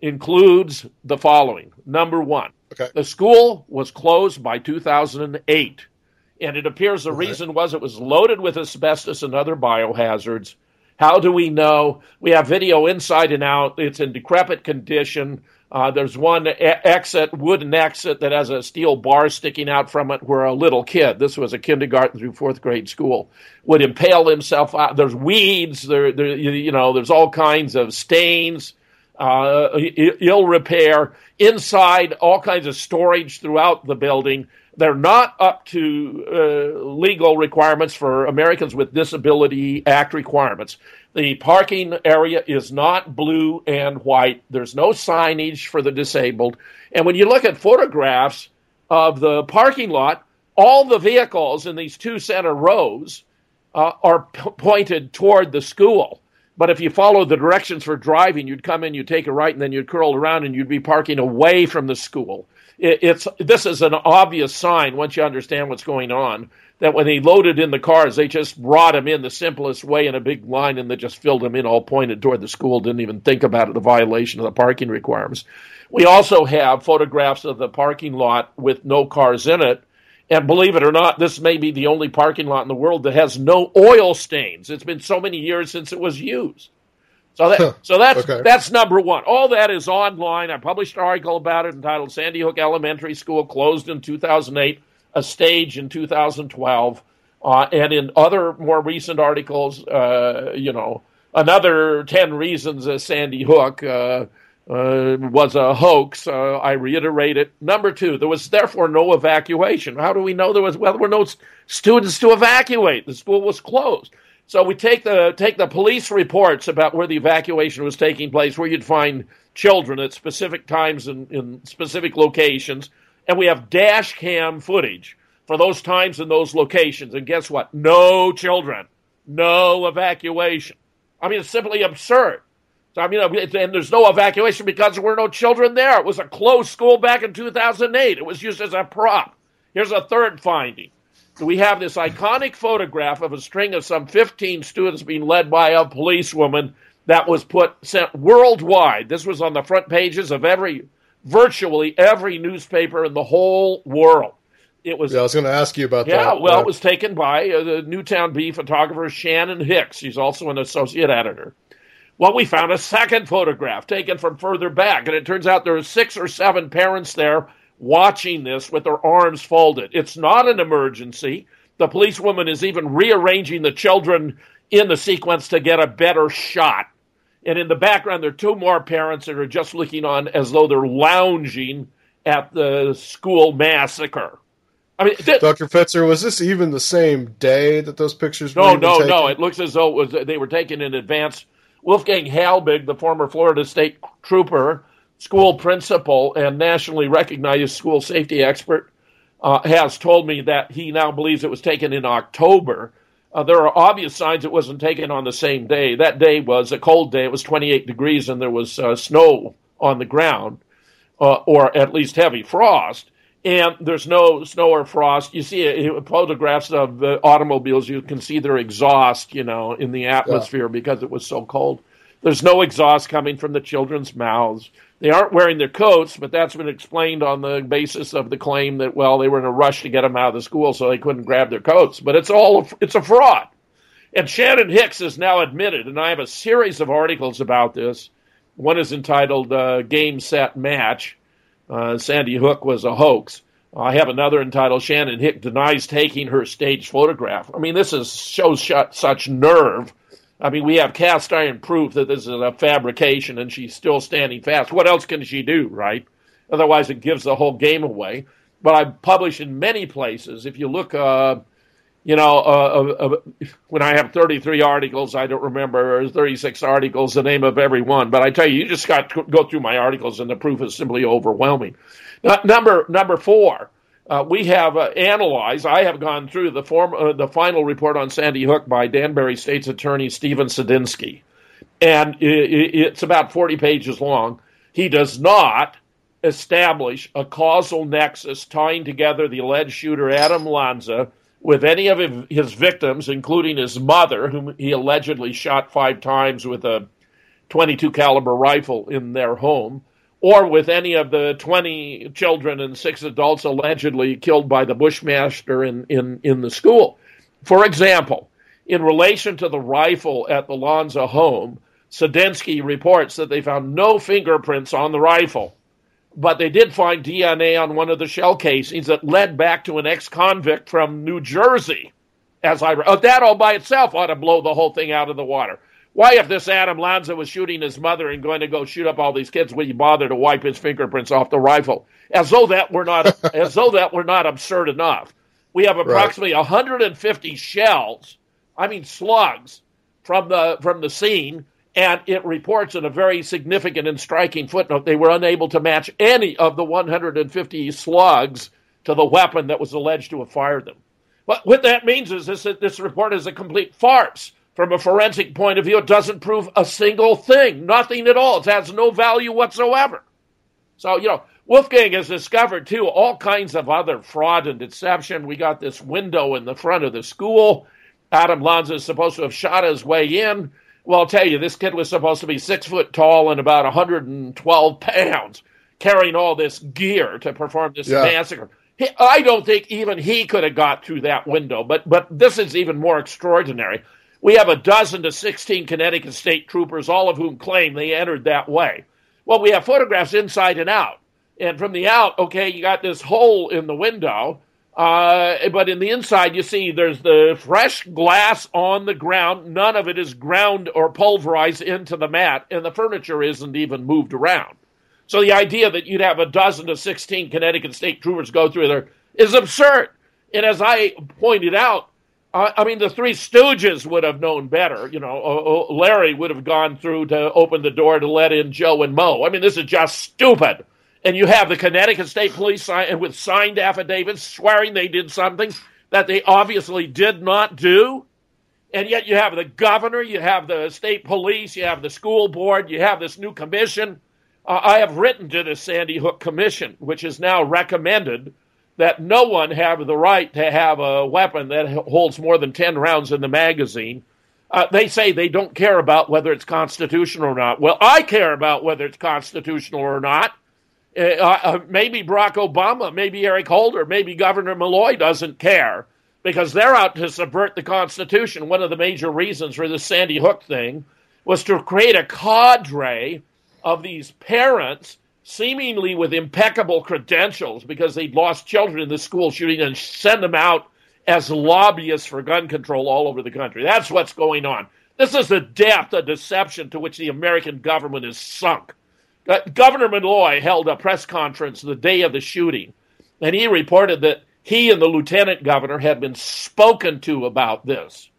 includes the following: number one, okay. The school was closed by two thousand eight, and it appears the okay. reason was it was loaded with asbestos and other biohazards. How do we know? We have video inside and out. It's in decrepit condition. Uh, there's one e- exit, wooden exit, that has a steel bar sticking out from it where a little kid, this was a kindergarten through fourth grade school, would impale himself out. There's weeds. There, there you know, there's all kinds of stains, uh, ill repair. Inside, all kinds of storage throughout the building. They're not up to uh, legal requirements for Americans with Disability Act requirements. The parking area is not blue and white. There's no signage for the disabled. And when you look at photographs of the parking lot, all the vehicles in these two center rows uh, are p- pointed toward the school. But if you follow the directions for driving, you'd come in, you'd take a right, and then you'd curl around, and you'd be parking away from the school. It's this is an obvious sign, once you understand what's going on, that when they loaded in the cars, they just brought them in the simplest way in a big line, and they just filled them in, all pointed toward the school, didn't even think about it, the violation of the parking requirements. We also have photographs of the parking lot with no cars in it, and believe it or not, this may be the only parking lot in the world that has no oil stains. It's been so many years since it was used. So that huh. so that's okay. that's number one. All that is online. I published an article about it entitled "Sandy Hook Elementary School Closed in two thousand eight, a Stage in two thousand twelve," uh, and in other more recent articles, uh, you know, another ten reasons that Sandy Hook uh, uh, was a hoax. Uh, I reiterate it. Number two, there was therefore no evacuation. How do we know there was? Well, there were no students to evacuate. The school was closed. So we take the take the police reports about where the evacuation was taking place, where you'd find children at specific times in, in specific locations, and we have dash cam footage for those times and those locations. And guess what? No children, no evacuation. I mean, it's simply absurd. So I mean, and there's no evacuation because there were no children there. It was a closed school back in two thousand eight. It was used as a prop. Here's a third finding. So we have this iconic photograph of a string of some fifteen students being led by a policewoman that was put sent worldwide. This was on the front pages of every, virtually every newspaper in the whole world. It was. Yeah, I was going to ask you about yeah, that. Yeah, well, it was taken by uh, the Newtown Bee photographer Shannon Hicks. She's also an associate editor. Well, we found a second photograph taken from further back, and it turns out there are six or seven parents there watching this with their arms folded. It's not an emergency. The policewoman is even rearranging the children in the sequence to get a better shot. And in the background, there are two more parents that are just looking on as though they're lounging at the school massacre. I mean, th- Doctor Fetzer, was this even the same day that those pictures were taken? No, no, no. It looks as though it was, they were taken in advance. Wolfgang Halbig, the former Florida State trooper, school principal and nationally recognized school safety expert, uh, has told me that he now believes it was taken in October. Uh, there are obvious signs it wasn't taken on the same day. That day was a cold day. It was twenty-eight degrees and there was uh, snow on the ground, uh, or at least heavy frost. And there's no snow or frost. You see it, photographs of uh, automobiles. You can see their exhaust, you know, in the atmosphere yeah. because it was so cold. There's no exhaust coming from the children's mouths. They aren't wearing their coats, but that's been explained on the basis of the claim that, well, they were in a rush to get them out of the school, so they couldn't grab their coats. But it's all it's a fraud. And Shannon Hicks has now admitted, and I have a series of articles about this. One is entitled uh, Game, Set, Match. Uh, Sandy Hook was a hoax. I have another entitled Shannon Hicks Denies Taking Her Stage Photograph. I mean, this is shows such nerve. I mean, we have cast iron proof that this is a fabrication, and she's still standing fast. What else can she do, right? Otherwise, it gives the whole game away. But I publish in many places. If you look, uh, you know, uh, uh, when I have thirty-three articles, I don't remember, or thirty-six articles, the name of every one. But I tell you, you just got to go through my articles, and the proof is simply overwhelming. Now, number number four. Uh, we have uh, analyzed, I have gone through the form, uh, the final report on Sandy Hook by Danbury State's Attorney Stephen Sedinsky, and it, it's about forty pages long. He does not establish a causal nexus tying together the alleged shooter Adam Lanza with any of his victims, including his mother, whom he allegedly shot five times with a twenty-two caliber rifle in their home, or with any of the twenty children and six adults allegedly killed by the Bushmaster in, in, in the school. For example, In relation to the rifle at the Lanza home, Sedinsky reports that they found no fingerprints on the rifle, but they did find D N A on one of the shell casings that led back to an ex-convict from New Jersey. As I oh, that all by itself ought to blow the whole thing out of the water. Why, if this Adam Lanza was shooting his mother and going to go shoot up all these kids, would he bother to wipe his fingerprints off the rifle? As though that were not, as though that were not absurd enough. We have approximately right. one hundred fifty shells, I mean slugs, from the from the scene. And it reports in a very significant and striking footnote they were unable to match any of the one hundred fifty slugs to the weapon that was alleged to have fired them. But what that means is this, this report is a complete farce. From a forensic point of view, it doesn't prove a single thing, nothing at all. It has no value whatsoever. So, you know, Wolfgang has discovered, too, all kinds of other fraud and deception. We got this window in the front of the school. Adam Lanza is supposed to have shot his way in. Well, I'll tell you, this kid was supposed to be six foot tall and about one hundred twelve pounds, carrying all this gear to perform this yeah. massacre. He, I don't think even he could have got through that window, but but this is even more extraordinary. We have a dozen to sixteen Connecticut state troopers, all of whom claim they entered that way. Well, we have photographs inside and out. And from the out, okay, you got this hole in the window. Uh, but in the inside, you see there's the fresh glass on the ground. None of it is ground or pulverized into the mat, and the furniture isn't even moved around. So the idea that you'd have a dozen to sixteen Connecticut state troopers go through there is absurd. And as I pointed out, uh, I mean, the Three Stooges would have known better. You know, uh, Larry would have gone through to open the door to let in Joe and Mo. I mean, this is just stupid. And you have the Connecticut State Police sign- with signed affidavits swearing they did something that they obviously did not do. And yet you have the governor, you have the state police, you have the school board, you have this new commission. Uh, I have written to the Sandy Hook Commission, which has now recommended that no one have the right to have a weapon that holds more than ten rounds in the magazine. Uh, they say they don't care about whether it's constitutional or not. Well, I care about whether it's constitutional or not. Uh, uh, maybe Barack Obama, maybe Eric Holder, maybe Governor Malloy doesn't care because they're out to subvert the Constitution. One of the major reasons for this Sandy Hook thing was to create a cadre of these parents seemingly with impeccable credentials because they'd lost children in the school shooting and send them out as lobbyists for gun control all over the country. That's what's going on. This is the depth of deception to which the American government is sunk. Uh, Governor Malloy held a press conference the day of the shooting, and he reported that he and the lieutenant governor had been spoken to about this.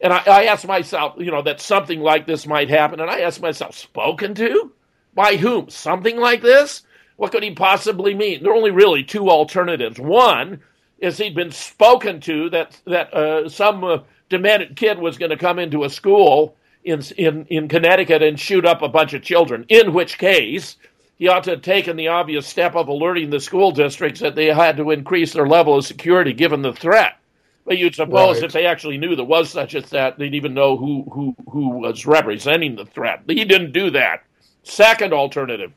And I, I asked myself, you know, that something like this might happen, and I asked myself, spoken to? By whom? Something like this? What could he possibly mean? There are only really two alternatives. One is he'd been spoken to that, that uh, some uh, demented kid was going to come into a school In, in in Connecticut and shoot up a bunch of children, in which case he ought to have taken the obvious step of alerting the school districts that they had to increase their level of security given the threat. But you'd suppose right. if they actually knew there was such a threat, they'd even know who, who, who was representing the threat. He didn't do that. Second alternative,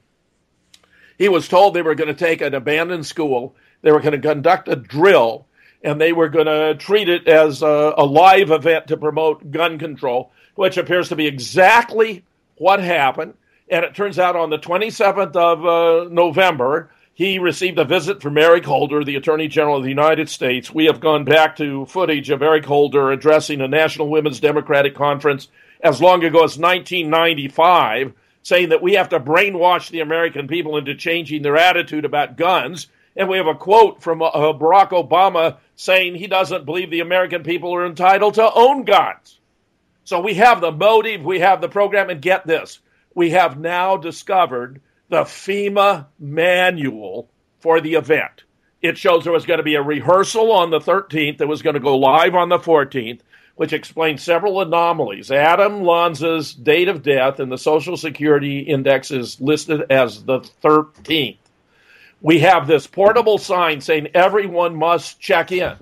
he was told they were going to take an abandoned school, they were going to conduct a drill, and they were going to treat it as a, a live event to promote gun control, which appears to be exactly what happened. And it turns out on the twenty-seventh of uh, November, he received a visit from Eric Holder, the Attorney General of the United States. We have gone back to footage of Eric Holder addressing a National Women's Democratic Conference as long ago as nineteen ninety-five, saying that we have to brainwash the American people into changing their attitude about guns. And we have a quote from uh, Barack Obama saying he doesn't believe the American people are entitled to own guns. So we have the motive, we have the program, and get this. We have now discovered the FEMA manual for the event. It shows there was going to be a rehearsal on the thirteenth that was going to go live on the fourteenth, which explains several anomalies. Adam Lanza's date of death in the Social Security Index is listed as the thirteenth. We have this portable sign saying everyone must check in.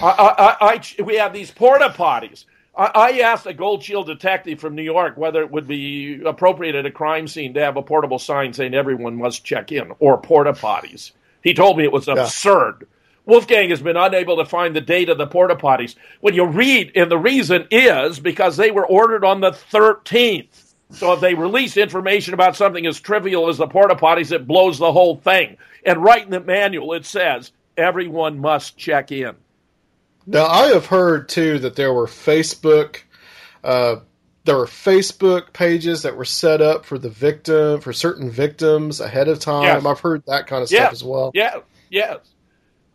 I, I, I, I, we have these porta potties. I asked a Gold Shield detective from New York whether it would be appropriate at a crime scene to have a portable sign saying everyone must check in, or porta potties. He told me it was absurd. Yeah. Wolfgang has been unable to find the date of the porta potties. When you read, and the reason is because they were ordered on the thirteenth. So if they release information about something as trivial as the porta potties, it blows the whole thing. And right in the manual, it says everyone must check in. Now, I have heard, too, that there were Facebook uh, there were Facebook pages that were set up for the victim, for certain victims ahead of time. Yes. I've heard that kind of yes. stuff as well. Yeah, yes.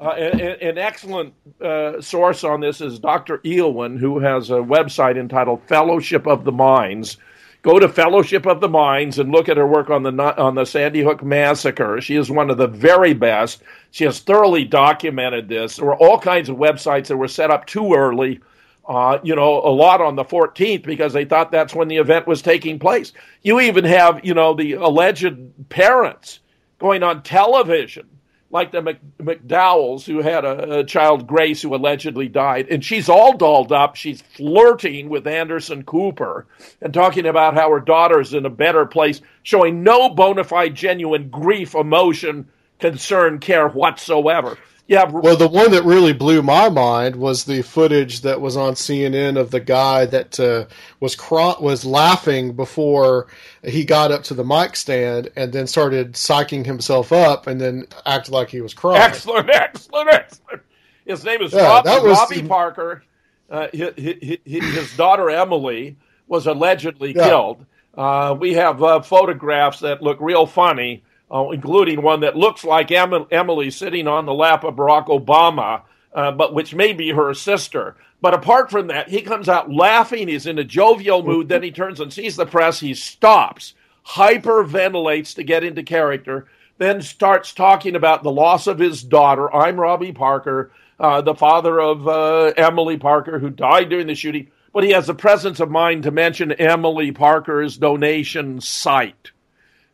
Uh, an excellent uh, source on this is Doctor Eelwin, who has a website entitled Fellowship of the Minds. Go to Fellowship of the Minds and look at her work on the on the Sandy Hook Massacre. She is one of the very best. She has thoroughly documented this. There were all kinds of websites that were set up too early, uh, you know, a lot on the fourteenth because they thought that's when the event was taking place. You even have, you know, the alleged parents going on television, like the Mc, McDowells who had a, a child, Grace, who allegedly died. And she's all dolled up. She's flirting with Anderson Cooper and talking about how her daughter's in a better place, showing no bona fide, genuine grief, emotion, concern, care whatsoever. Yeah. Well, the one that really blew my mind was the footage that was on C N N of the guy that uh, was cro- was laughing before he got up to the mic stand and then started psyching himself up and then acted like he was crying. Excellent, excellent, excellent. His name is yeah, Robbie, Robbie the... Parker. Uh, his, his, his daughter, Emily, was allegedly yeah. killed. Uh, we have uh, photographs that look real funny. Uh, including one that looks like em- Emily sitting on the lap of Barack Obama, uh, but which may be her sister. But apart from that, he comes out laughing. He's in a jovial mood. Then he turns and sees the press. He stops, hyperventilates to get into character, then starts talking about the loss of his daughter. I'm Robbie Parker, uh, the father of uh, Emily Parker, who died during the shooting. But he has the presence of mind to mention Emily Parker's donation site.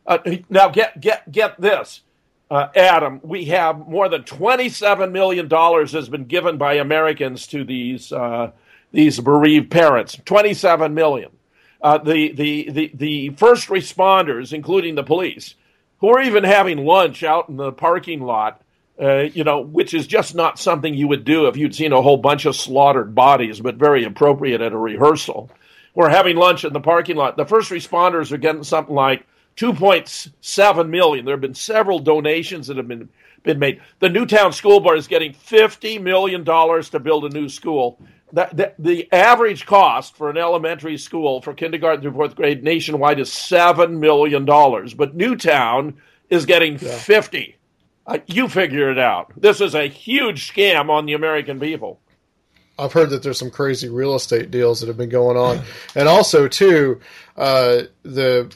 Uh, now, get get get this, uh, Adam. We have more than twenty-seven million dollars has been given by Americans to these uh, these bereaved parents. twenty-seven million dollars. Uh, the, the the the first responders, including the police, who are even having lunch out in the parking lot, uh, you know, which is just not something you would do if you'd seen a whole bunch of slaughtered bodies, but very appropriate at a rehearsal. We're having lunch in the parking lot. The first responders are getting something like two point seven million dollars. There have been several donations that have been, been made. The Newtown School Board is getting fifty million dollars to build a new school. The, the, the average cost for an elementary school for kindergarten through fourth grade nationwide is seven million dollars. But Newtown is getting yeah. fifty. Uh, you figure it out. This is a huge scam on the American people. I've heard that there's some crazy real estate deals that have been going on. And also, too, uh, the...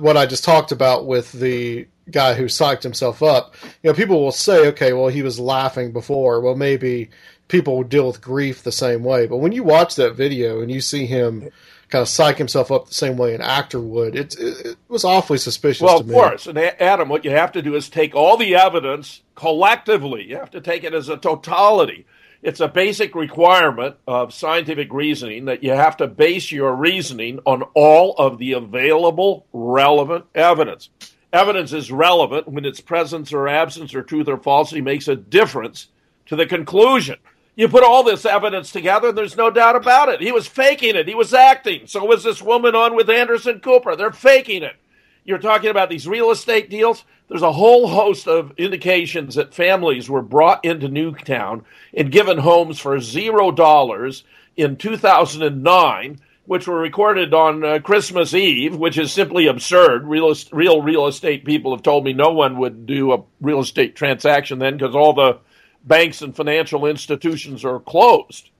what I just talked about with the guy who psyched himself up, you know, people will say, okay, well, he was laughing before. Well, maybe people will deal with grief the same way. But when you watch that video and you see him kind of psych himself up the same way an actor would, it, it, it was awfully suspicious well, to me. Well, of course. And Adam, what you have to do is take all the evidence collectively. You have to take it as a totality. It's a basic requirement of scientific reasoning that you have to base your reasoning on all of the available relevant evidence. Evidence is relevant when its presence or absence or truth or falsity makes a difference to the conclusion. You put all this evidence together, and there's no doubt about it. He was faking it. He was acting. So was this woman on with Anderson Cooper. They're faking it. You're talking about these real estate deals. There's a whole host of indications that families were brought into Newtown and given homes for zero dollars in two thousand nine, which were recorded on uh, Christmas Eve, which is simply absurd. Real, real real estate people have told me no one would do a real estate transaction then because all the banks and financial institutions are closed.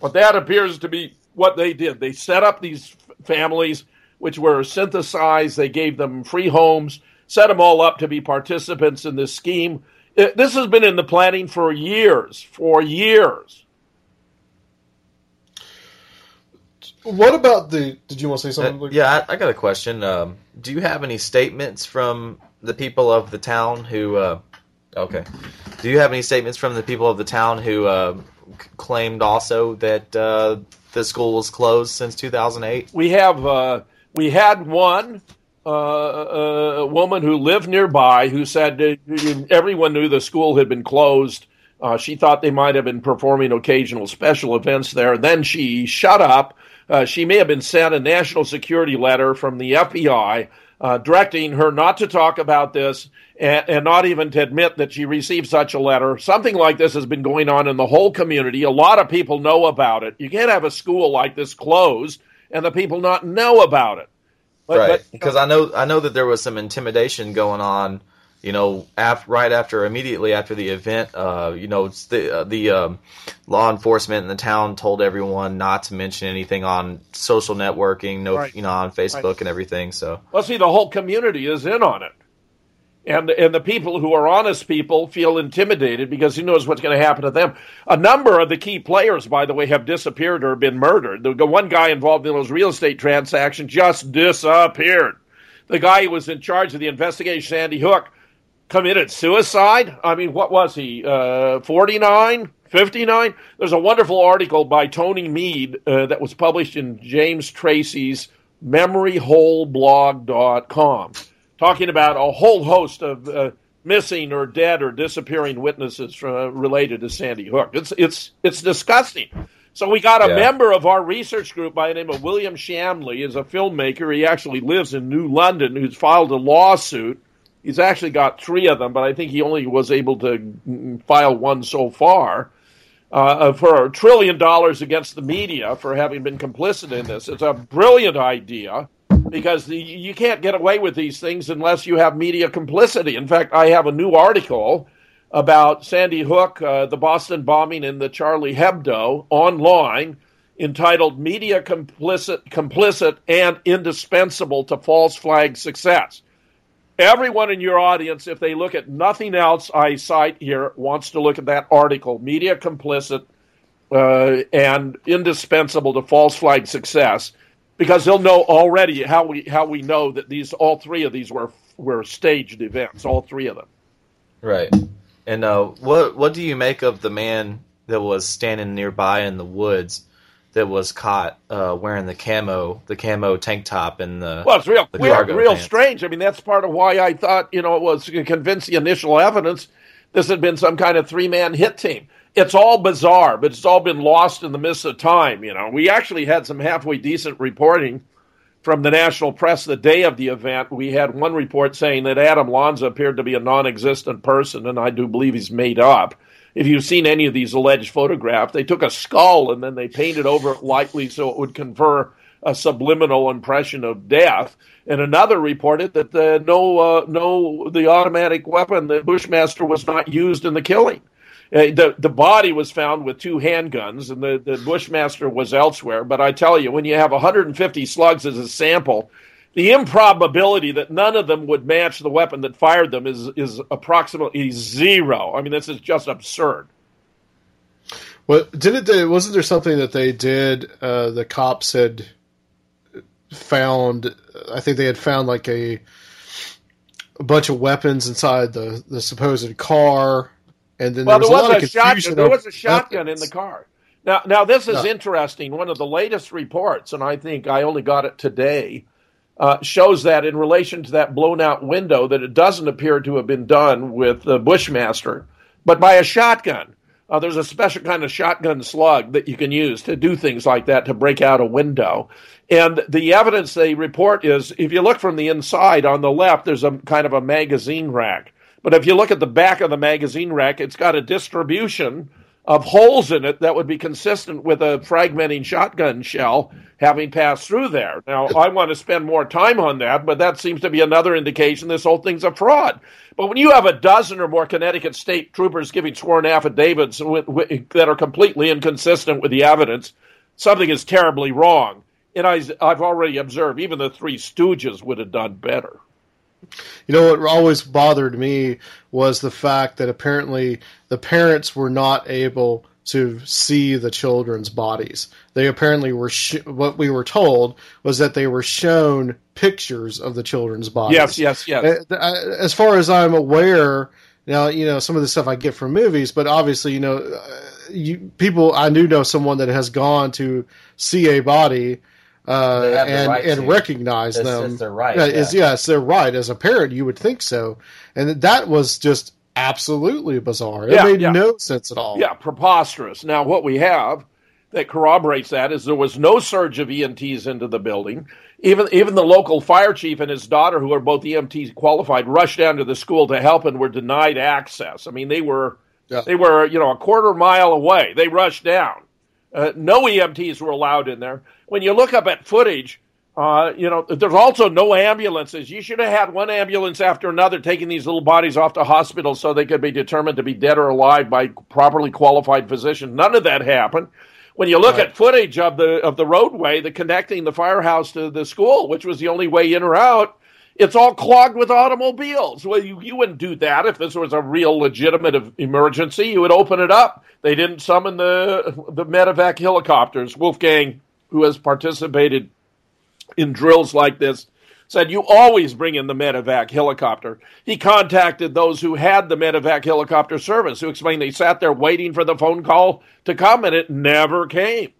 But that appears to be what they did. They set up these f- families, which were synthesized. They gave them free homes, set them all up to be participants in this scheme. It, this has been in the planning for years, for years. What about the, did you want to say something? Uh, yeah, I, I got a question. Um, do you have any statements from the people of the town who, uh, okay. Do you have any statements from the people of the town who uh, c- claimed also that uh, the school was closed since two thousand eight? We have, uh, we had one. Uh, a woman who lived nearby who said everyone knew the school had been closed Uh, she thought they might have been performing occasional special events there. Then she shut up. Uh, she may have been sent a national security letter from the F B I uh, directing her not to talk about this and, and not even to admit that she received such a letter. Something like this has been going on in the whole community. A lot of people know about it. You can't have a school like this closed and the people not know about it. But, right, because you know, I know I know that there was some intimidation going on, you know, af- right after, immediately after the event, uh, you know, the, uh, the um, law enforcement in the town told everyone not to mention anything on social networking, no, right. you know, on Facebook right. and everything. So, well, see, the whole community is in on it, and and the people who are honest people feel intimidated because who knows what's going to happen to them. A number of the key players, by the way, have disappeared or been murdered. The one guy involved in those real estate transactions just disappeared. The guy who was in charge of the investigation, Sandy Hook, committed suicide? I mean, what was he, uh, forty-nine, fifty-nine? There's a wonderful article by Tony Mead uh, that was published in James Tracy's memory hole blog dot com, talking about a whole host of uh, missing or dead or disappearing witnesses from, uh, related to Sandy Hook. It's it's it's disgusting. So we got a yeah. member of our research group by the name of William Shamley, is a filmmaker. He actually lives in New London, who's filed a lawsuit. He's actually got three of them, but I think he only was able to file one so far uh, for a trillion dollars against the media for having been complicit in this. It's a brilliant idea because the, you can't get away with these things unless you have media complicity. In fact, I have a new article about Sandy Hook, uh, the Boston bombing, and the Charlie Hebdo online entitled Media Complicit, Complicit and Indispensable to False Flag Success. Everyone in your audience, if they look at nothing else I cite here, wants to look at that article, Media Complicit uh, and Indispensable to False Flag Success, because they'll know already how we how we know that these all three of these were were staged events, all three of them. Right. And uh, what what do you make of the man that was standing nearby in the woods that was caught uh, wearing the camo, the camo tank top and the well, it's real, weird, real strange. I mean, that's part of why I thought, you know, it was to convince the initial evidence this had been some kind of three-man hit team. It's all bizarre, but it's all been lost in the midst of time. You know, we actually had some halfway decent reporting from the national press the day of the event. We had one report saying that Adam Lanza appeared to be a non-existent person, and I do believe he's made up. If you've seen any of these alleged photographs, they took a skull and then they painted over it lightly so it would confer a subliminal impression of death. And another reported that the, no, uh, no, the automatic weapon, the Bushmaster, was not used in the killing. Uh, the, the body was found with two handguns, and the, the Bushmaster was elsewhere. But I tell you, when you have one hundred fifty slugs as a sample, the improbability that none of them would match the weapon that fired them is is approximately zero. I mean, this is just absurd. Well, didn't they? Wasn't there something that they did? Uh, the cops had found. I think they had found like a a bunch of weapons inside the, the supposed car, and then well, there was, there was a lot of confusion. There was a shotgun in the car. Now, now this is no. interesting. One of the latest reports, and I think I only got it today. Uh, shows that in relation to that blown-out window that it doesn't appear to have been done with the Bushmaster, but by a shotgun. Uh, there's a special kind of shotgun slug that you can use to do things like that, to break out a window. And the evidence they report is, if you look from the inside on the left, there's a kind of a magazine rack. But if you look at the back of the magazine rack, it's got a distribution of holes in it that would be consistent with a fragmenting shotgun shell having passed through there. Now, I want to spend more time on that, but that seems to be another indication this whole thing's a fraud. But when you have a dozen or more Connecticut state troopers giving sworn affidavits with, with, that are completely inconsistent with the evidence, something is terribly wrong. And I, I've already observed even the Three Stooges would have done better. You know, what always bothered me was the fact that apparently the parents were not able to see the children's bodies. They apparently were, sh- what we were told was that they were shown pictures of the children's bodies. Yes, yes, yes. As far as I'm aware, now, you know, some of the stuff I get from movies, but obviously, you know, you, people, I do know someone that has gone to see a body Uh, and right and recognize it's, them. It's their right. Yeah, yeah. It's, yes, they're right. As a parent, you would think so. And that was just absolutely bizarre. It yeah, made yeah. no sense at all. Yeah, preposterous. Now, what we have that corroborates that is there was no surge of E M Ts into the building. Even even the local fire chief and his daughter, who are both E M T qualified, rushed down to the school to help and were denied access. I mean, they were yeah. they were you know a quarter mile away. They rushed down. Uh, no E M Ts were allowed in there. When you look up at footage, uh, you know there's also no ambulances. You should have had one ambulance after another taking these little bodies off to hospitals so they could be determined to be dead or alive by properly qualified physicians. None of that happened. When you look right. at footage of the of the roadway, the connecting the firehouse to the school, which was the only way in or out, it's all clogged with automobiles. Well, you, you wouldn't do that if this was a real legitimate emergency. You would open it up. They didn't summon the the medevac helicopters. Wolfgang, who has participated in drills like this, said you always bring in the medevac helicopter. He contacted those who had the medevac helicopter service, who explained they sat there waiting for the phone call to come, and it never came.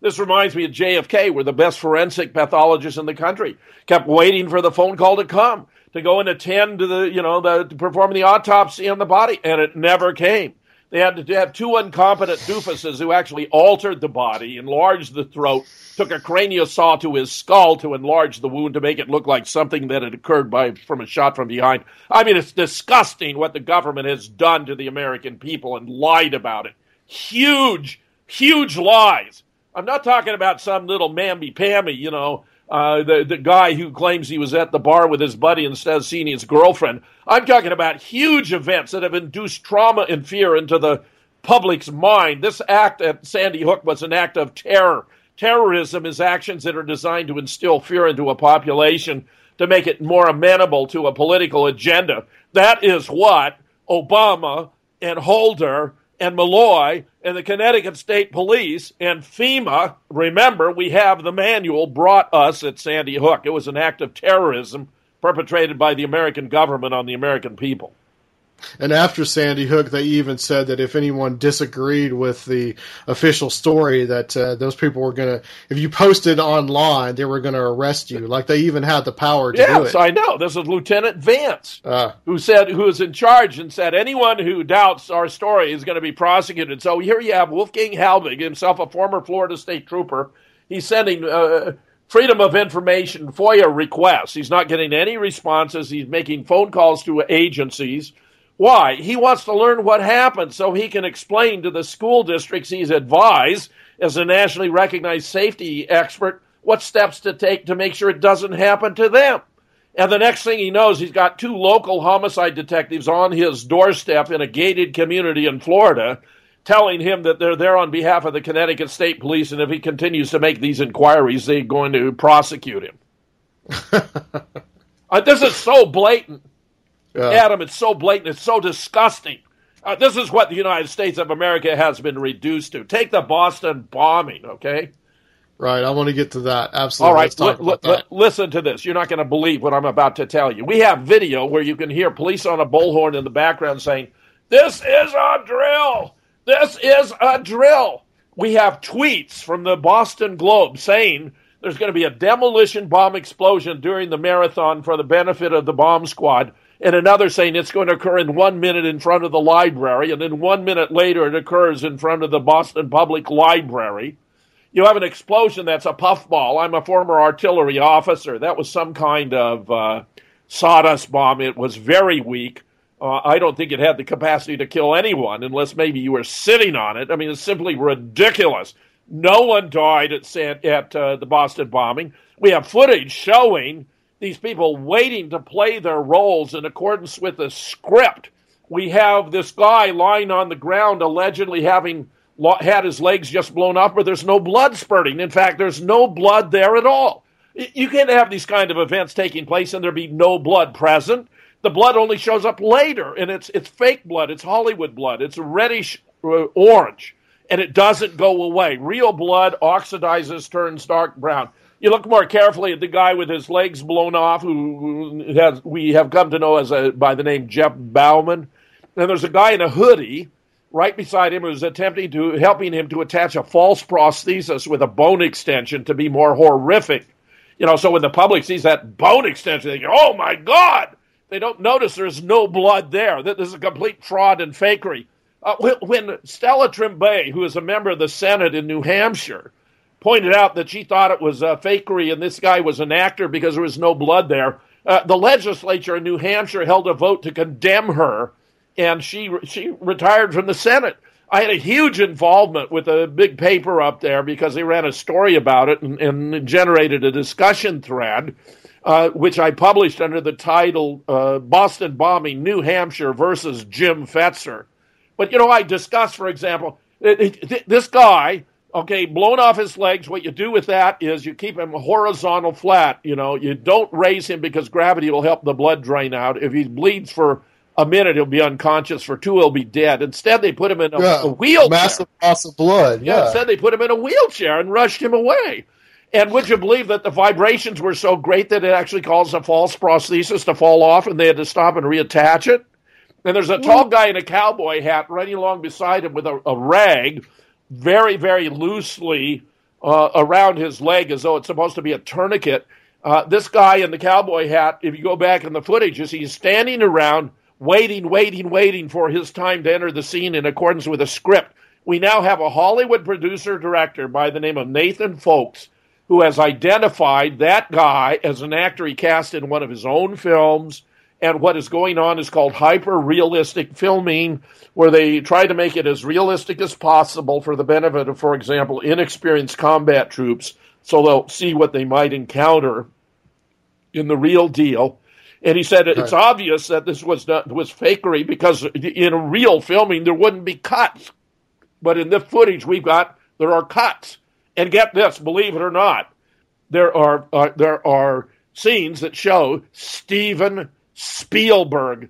This reminds me of J F K, where the best forensic pathologist in the country kept waiting for the phone call to come, to go and attend to the, you know, the, to perform the autopsy on the body, and it never came. They had to have two incompetent doofuses who actually altered the body, enlarged the throat, took a cranial saw to his skull to enlarge the wound to make it look like something that had occurred by from a shot from behind. I mean, it's disgusting what the government has done to the American people and lied about it. Huge, huge lies. I'm not talking about some little mamby-pamby, you know, uh, the, the guy who claims he was at the bar with his buddy instead of seeing his girlfriend. I'm talking about huge events that have induced trauma and fear into the public's mind. This act at Sandy Hook was an act of terror. Terrorism is actions that are designed to instill fear into a population to make it more amenable to a political agenda. That is what Obama and Holder and Malloy and the Connecticut State Police and FEMA, remember, we have the manual, brought us at Sandy Hook. It was an act of terrorism perpetrated by the American government on the American people. And after Sandy Hook, they even said that if anyone disagreed with the official story, that uh, those people were going to, if you posted online, they were going to arrest you. Like, they even had the power to yes, do it. Yes, I know. This is Lieutenant Vance, uh, who said, who was in charge and said, anyone who doubts our story is going to be prosecuted. So here you have Wolfgang Halbig, himself a former Florida state trooper. He's sending uh, Freedom of Information FOIA requests. He's not getting any responses. He's making phone calls to agencies. Why? He wants to learn what happened so he can explain to the school districts he's advised as a nationally recognized safety expert what steps to take to make sure it doesn't happen to them. And the next thing he knows, he's got two local homicide detectives on his doorstep in a gated community in Florida telling him that they're there on behalf of the Connecticut State Police, and if he continues to make these inquiries, they're going to prosecute him. uh, this is so blatant. Yeah. Adam, it's so blatant. It's so disgusting. Uh, this is what the United States of America has been reduced to. Take the Boston bombing, okay? Right. I want to get to that. Absolutely. All right. Let's talk l- about l- that. Listen to this. You're not going to believe what I'm about to tell you. We have video where you can hear police on a bullhorn in the background saying, this is a drill. This is a drill. We have tweets from the Boston Globe saying there's going to be a demolition bomb explosion during the marathon for the benefit of the bomb squad. And another saying it's going to occur in one minute in front of the library, and then one minute later it occurs in front of the Boston Public Library. You have an explosion that's a puffball. I'm a former artillery officer. That was some kind of uh, sawdust bomb. It was very weak. Uh, I don't think it had the capacity to kill anyone unless maybe you were sitting on it. I mean, it's simply ridiculous. No one died at, at uh, the Boston bombing. We have footage showing these people waiting to play their roles in accordance with the script. We have this guy lying on the ground allegedly having had his legs just blown off, but there's no blood spurting. In fact, there's no blood there at all. You can't have these kind of events taking place and there be no blood present. The blood only shows up later, and it's it's fake blood. It's Hollywood blood. It's reddish orange, and it doesn't go away. Real blood oxidizes, turns dark brown. You look more carefully at the guy with his legs blown off, who has, we have come to know as a, by the name Jeff Bauman. And there's a guy in a hoodie right beside him who's attempting to helping him to attach a false prosthesis with a bone extension to be more horrific. You know, so when the public sees that bone extension, they go, "Oh my God!" They don't notice there's no blood there, that there's a complete fraud and fakery. Uh, when Stella Trimbe, who is a member of the Senate in New Hampshire, pointed out that she thought it was a fakery and this guy was an actor because there was no blood there, uh, the legislature in New Hampshire held a vote to condemn her, and she she retired from the Senate. I had a huge involvement with a big paper up there because they ran a story about it and, and generated a discussion thread, uh, which I published under the title uh, Boston Bombing, New Hampshire versus Jim Fetzer. But, you know, I discussed, for example, it, it, th- this guy, okay, blown off his legs. What you do with that is you keep him horizontal flat. You know, you don't raise him because gravity will help the blood drain out. If he bleeds for a minute, he'll be unconscious. For two, he'll be dead. Instead, they put him in a, yeah, a wheelchair. Massive loss of blood. Yeah. yeah. Instead, they put him in a wheelchair and rushed him away. And would you believe that the vibrations were so great that it actually caused a false prosthesis to fall off, and they had to stop and reattach it? And there's a tall guy in a cowboy hat running along beside him with a, a rag very, very loosely uh, around his leg as though it's supposed to be a tourniquet. Uh, this guy in the cowboy hat, if you go back in the footage, you see he's standing around, waiting, waiting, waiting for his time to enter the scene in accordance with a script. We now have a Hollywood producer-director by the name of Nathan Folks who has identified that guy as an actor he cast in one of his own films, and what is going on is called hyper-realistic filming, where they try to make it as realistic as possible for the benefit of, for example, inexperienced combat troops, so they'll see what they might encounter in the real deal. And he said it's right. obvious that this was not, was fakery because in a real filming there wouldn't be cuts. But in the footage we've got, there are cuts. And get this, believe it or not, there are uh, there are scenes that show Steven Spielberg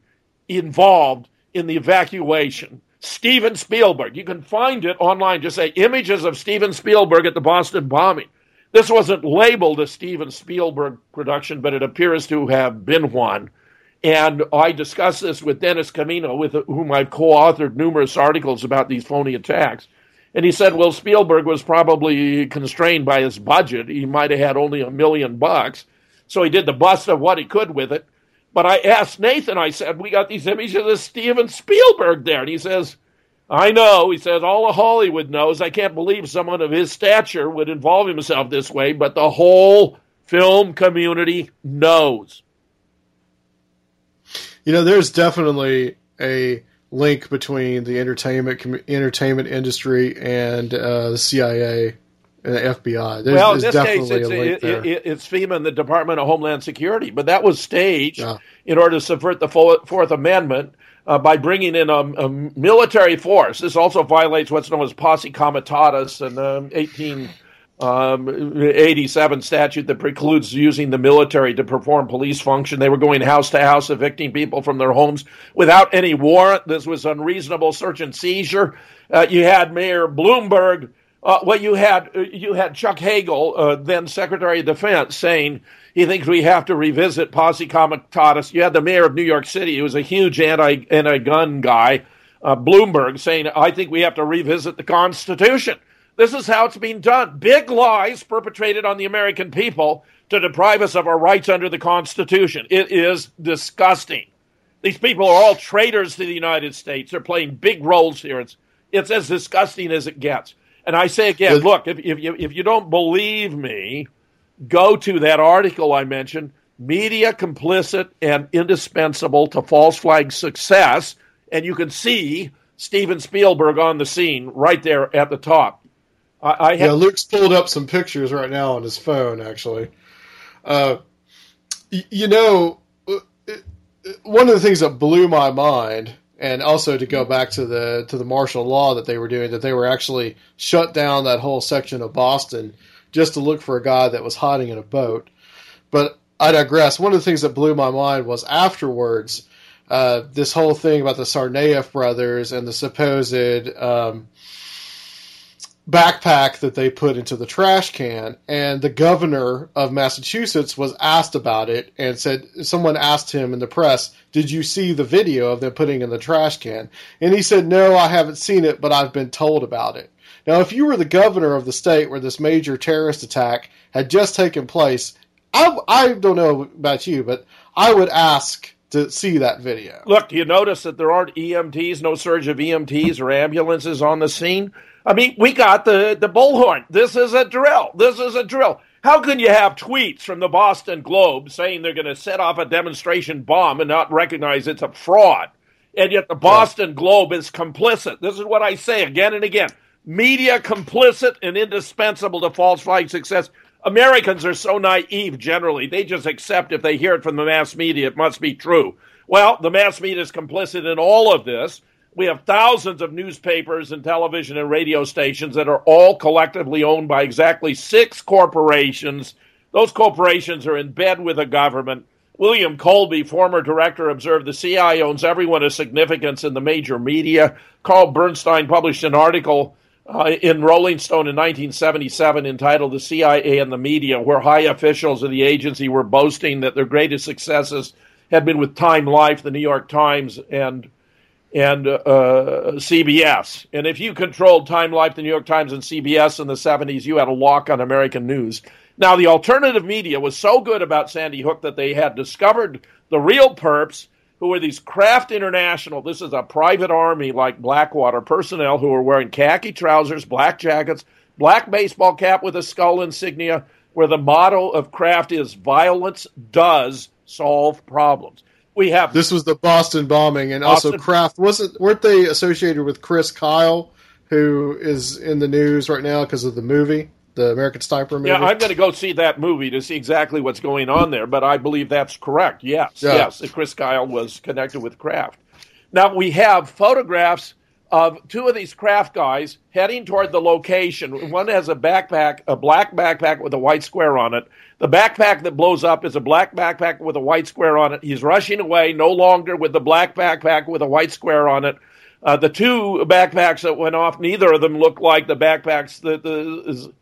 involved in the evacuation. Steven Spielberg. You can find it online. Just say images of Steven Spielberg at the Boston bombing. This wasn't labeled a Steven Spielberg production, but it appears to have been one. And I discussed this with Dennis Camino, with whom I've co-authored numerous articles about these phony attacks. And he said, well, Spielberg was probably constrained by his budget. He might have had only a million bucks. So he did the best of what he could with it. But I asked Nathan, I said, we got these images of Steven Spielberg there. And he says, I know, he says, all of Hollywood knows. I can't believe someone of his stature would involve himself this way, but the whole film community knows. You know, there's definitely a link between the entertainment com- entertainment industry and uh, the C I A and the F B I. There's, well, in this case, it's, it, it, it, it's FEMA and the Department of Homeland Security, but that was staged yeah. in order to subvert the fo- Fourth Amendment. Uh, by bringing in a, a military force. This also violates what's known as posse comitatus and the eighteen eighty-seven statute that precludes using the military to perform police function. They were going house to house, evicting people from their homes without any warrant. This was unreasonable search and seizure. Uh, you had Mayor Bloomberg. Uh, well, you had you had Chuck Hagel, uh, then Secretary of Defense, saying he thinks we have to revisit posse comitatus. You had the mayor of New York City, who was a huge anti, anti-gun guy, uh, Bloomberg, saying, I think we have to revisit the Constitution. This is how it's being done. Big lies perpetrated on the American people to deprive us of our rights under the Constitution. It is disgusting. These people are all traitors to the United States. They're playing big roles here. It's, it's as disgusting as it gets. And I say again, look, if, if, you, if you don't believe me, go to that article I mentioned, Media Complicit and Indispensable to False Flag Success, and you can see Steven Spielberg on the scene right there at the top. I, I have- yeah, Luke's pulled up some pictures right now on his phone, actually. Uh, y- you know, one of the things that blew my mind, and also to go back to the to the martial law that they were doing, that they were actually shut down that whole section of Boston just to look for a guy that was hiding in a boat. But I digress. One of the things that blew my mind was afterwards, uh, this whole thing about the Tsarnaev brothers and the supposed um, backpack that they put into the trash can. And the governor of Massachusetts was asked about it and said, someone asked him in the press, did you see the video of them putting in the trash can? And he said, no, I haven't seen it, but I've been told about it. Now, if you were the governor of the state where this major terrorist attack had just taken place, I, I don't know about you, but I would ask to see that video. Look, you notice that there aren't E M Ts, no surge of E M Ts or ambulances on the scene? I mean, we got the, the bullhorn. This is a drill. This is a drill. How can you have tweets from the Boston Globe saying they're going to set off a demonstration bomb and not recognize it's a fraud? And yet the Boston Globe is complicit. This is what I say again and again. Media complicit and indispensable to falsifying success. Americans are so naive generally. They just accept if they hear it from the mass media, it must be true. Well, the mass media is complicit in all of this. We have thousands of newspapers and television and radio stations that are all collectively owned by exactly six corporations. Those corporations are in bed with the government. William Colby, former director, observed the C I A owns everyone of significance in the major media. Carl Bernstein published an article uh, in Rolling Stone in nineteen seventy-seven entitled The C I A and the Media, where high officials of the agency were boasting that their greatest successes had been with Time Life, the New York Times, and and uh, C B S. And if you controlled Time Life, the New York Times, and C B S in the seventies, you had a lock on American news. Now, the alternative media was so good about Sandy Hook that they had discovered the real perps, who were these Kraft International. This is a private army like Blackwater personnel who were wearing khaki trousers, black jackets, black baseball cap with a skull insignia, where the motto of Kraft is violence does solve problems. We have This was the Boston bombing, and Boston. Also Kraft. Wasn't, weren't they associated with Chris Kyle, who is in the news right now because of the movie? The American Sniper movie. Yeah, I'm going to go see that movie to see exactly what's going on there, but I believe that's correct. Yes, yeah. yes. Chris Kyle was connected with Kraft. Now, we have photographs of two of these Kraft guys heading toward the location. One has a backpack, a black backpack with a white square on it. The backpack that blows up is a black backpack with a white square on it. He's rushing away, no longer with the black backpack with a white square on it. Uh, the two backpacks that went off, neither of them looked like the backpacks that the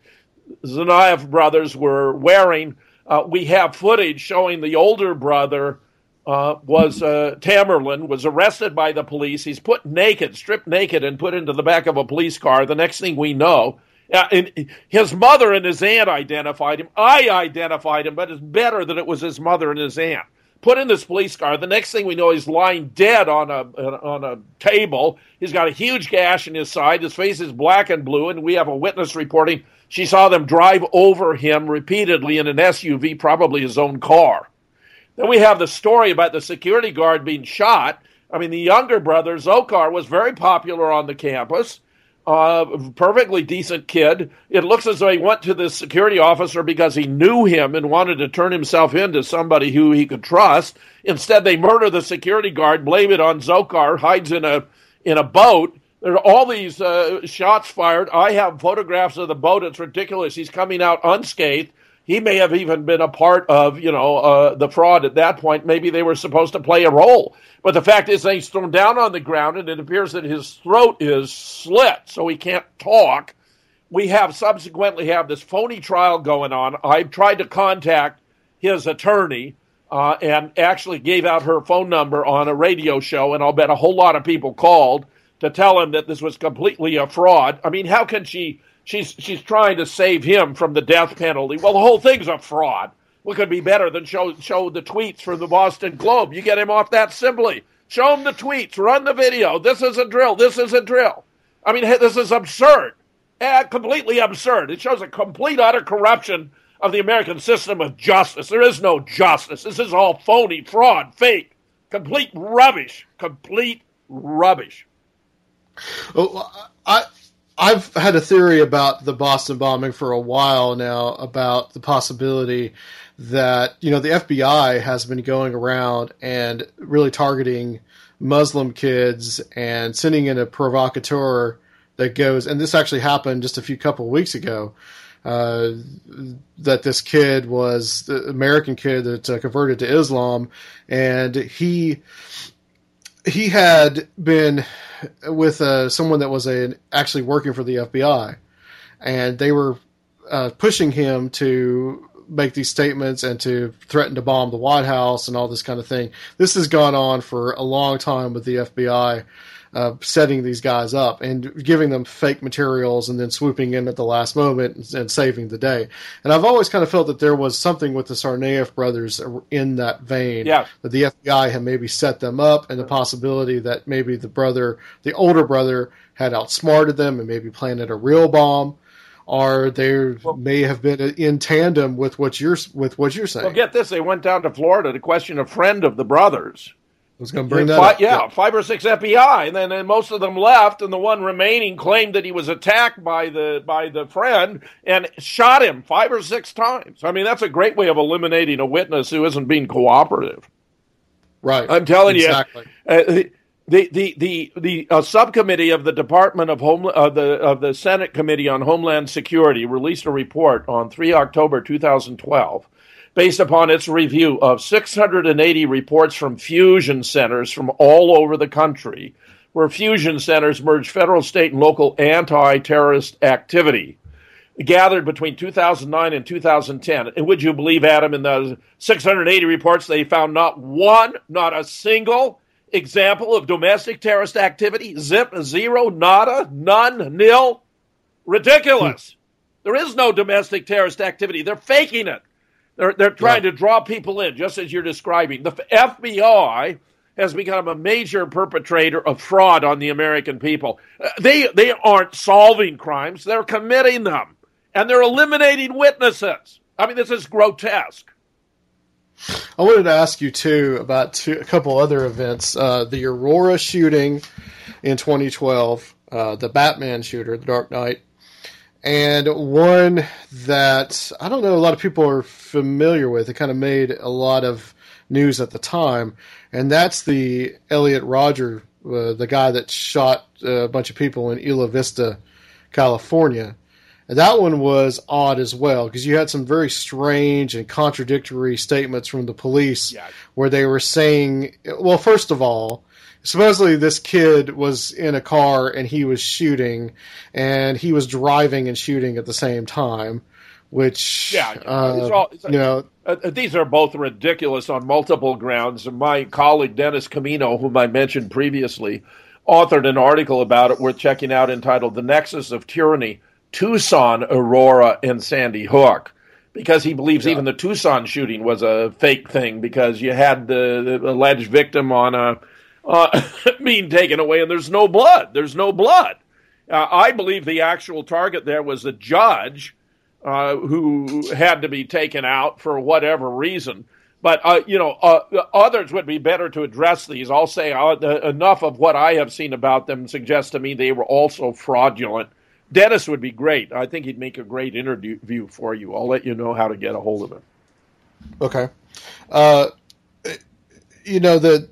Tsarnaev brothers were wearing. Uh, we have footage showing the older brother uh, was uh, Tamerlan, was arrested by the police. He's put naked, stripped naked, and put into the back of a police car. The next thing we know, uh, and his mother and his aunt identified him. I identified him, but it's better that it was his mother and his aunt. Put in this police car. The next thing we know, he's lying dead on a on a table. He's got a huge gash in his side. His face is black and blue, and we have a witness reporting she saw them drive over him repeatedly in an S U V, probably his own car. Then we have the story about the security guard being shot. I mean, the younger brother, Zokar, was very popular on the campus, a uh, perfectly decent kid. It looks as though he went to this security officer because he knew him and wanted to turn himself into somebody who he could trust. Instead, they murder the security guard, blame it on Zokar, hides in a in a boat. There are all these uh, shots fired. I have photographs of the boat. It's ridiculous. He's coming out unscathed. He may have even been a part of, you know, uh, the fraud at that point. Maybe they were supposed to play a role. But the fact is that he's thrown down on the ground, and it appears that his throat is slit, so he can't talk. We have subsequently have this phony trial going on. I've tried to contact his attorney uh, and actually gave out her phone number on a radio show, and I'll bet a whole lot of people called to tell him that this was completely a fraud. I mean, how can she, she's she's trying to save him from the death penalty. Well, the whole thing's a fraud. What could be better than show show the tweets from the Boston Globe? You get him off that simply. Show him the tweets. Run the video. This is a drill. This is a drill. I mean, this is absurd. Eh, completely absurd. It shows a complete, utter corruption of the American system of justice. There is no justice. This is all phony, fraud, fake, complete rubbish. Complete rubbish. Oh, I, I've had a theory about the Boston bombing for a while now about the possibility that, you know, the F B I has been going around and really targeting Muslim kids and sending in a provocateur that goes, and this actually happened just a few couple of weeks ago, uh, that this kid was the American kid that uh, converted to Islam, and he... He had been with uh, someone that was a, actually working for the F B I, and they were uh, pushing him to make these statements and to threaten to bomb the White House and all this kind of thing. This has gone on for a long time with the F B I. uh, setting these guys up and giving them fake materials and then swooping in at the last moment and, and saving the day. And I've always kind of felt that there was something with the Sarnaev brothers in that vein, yeah. that the F B I had maybe set them up, and the possibility that maybe the brother, the older brother, had outsmarted them and maybe planted a real bomb. Or they well, may have been in tandem with what you're with what you're saying. Well, get this: they went down to Florida to question a friend of the brothers. I was going to bring that five, up. Yeah, yeah, five or six F B I, and then and most of them left, and the one remaining claimed that he was attacked by the by the friend and shot him five or six times. I mean, that's a great way of eliminating a witness who isn't being cooperative. Right. I'm telling exactly. you. Exactly. Uh, The the the the uh, subcommittee of the Department of Home uh, the of the Senate Committee on Homeland Security released a report on three October two thousand twelve, based upon its review of six hundred eighty reports from fusion centers from all over the country, where fusion centers merge federal, state, and local anti-terrorist activity, gathered between two thousand nine and two thousand ten. And would you believe, Adam, in those six hundred eighty reports, they found not one, not a single example of domestic terrorist activity? Zip, zero, nada, none, nil. Ridiculous. There is no domestic terrorist activity. They're faking it. They're, they're trying yeah. to draw people in, just as you're describing. The F B I has become a major perpetrator of fraud on the American people. They, they aren't solving crimes. They're committing them. And they're eliminating witnesses. I mean, this is grotesque. I wanted to ask you, too, about two, a couple other events. Uh, the Aurora shooting in twenty twelve, uh, the Batman shooter, the Dark Knight, and one that I don't know a lot of people are familiar with. It kind of made a lot of news at the time, and that's the Elliot Rodger, uh, the guy that shot a bunch of people in Isla Vista, California. And that one was odd as well, because you had some very strange and contradictory statements from the police yeah. where they were saying, well, first of all, supposedly this kid was in a car and he was shooting, and he was driving and shooting at the same time, which, yeah, uh, it's all, it's, you know. Uh, these are both ridiculous on multiple grounds. My colleague, Dennis Camino, whom I mentioned previously, authored an article about it worth checking out entitled "The Nexus of Tyranny: Tucson, Aurora, and Sandy Hook," because he believes yeah. even the Tucson shooting was a fake thing, because you had the, the alleged victim on a uh, being taken away, and there's no blood. There's no blood. Uh, I believe the actual target there was a judge uh, who had to be taken out for whatever reason. But, uh, you know, uh, others would be better to address these. I'll say uh, enough of what I have seen about them suggests to me they were also fraudulent. Dennis would be great. I think he'd make a great interview for you. I'll let you know how to get a hold of him. Okay. Uh, you know, the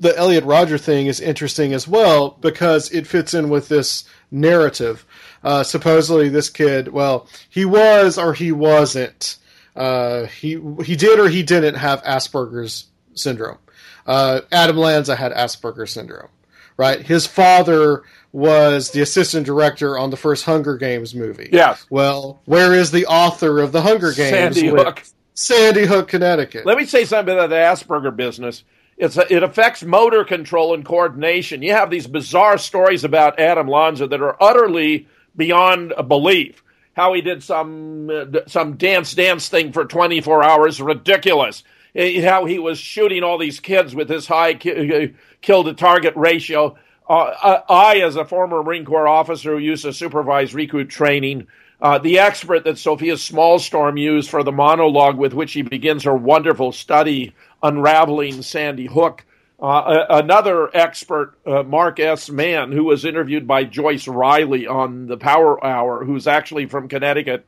the Elliot Rodger thing is interesting as well, because it fits in with this narrative. Uh, supposedly this kid, well, he was or he wasn't. Uh, he he did or he didn't have Asperger's syndrome. Uh, Adam Lanza had Asperger's syndrome, right? His father was the assistant director on the first Hunger Games movie. Yes. Well, where is the author of the Hunger Games? Sandy Hook. Sandy Hook, Connecticut. Let me say something about the Asperger business. It's a, it affects motor control and coordination. You have these bizarre stories about Adam Lanza that are utterly beyond belief. How he did some uh, some dance dance thing for twenty-four hours, ridiculous. How he was shooting all these kids with his high ki- kill-to-target ratio. Uh, I, as a former Marine Corps officer who used to supervise recruit training, uh, the expert that Sophia Smallstorm used for the monologue with which she begins her wonderful study, Unraveling Sandy Hook, uh, another expert, uh, Mark S. Mann, who was interviewed by Joyce Riley on the Power Hour, who's actually from Connecticut,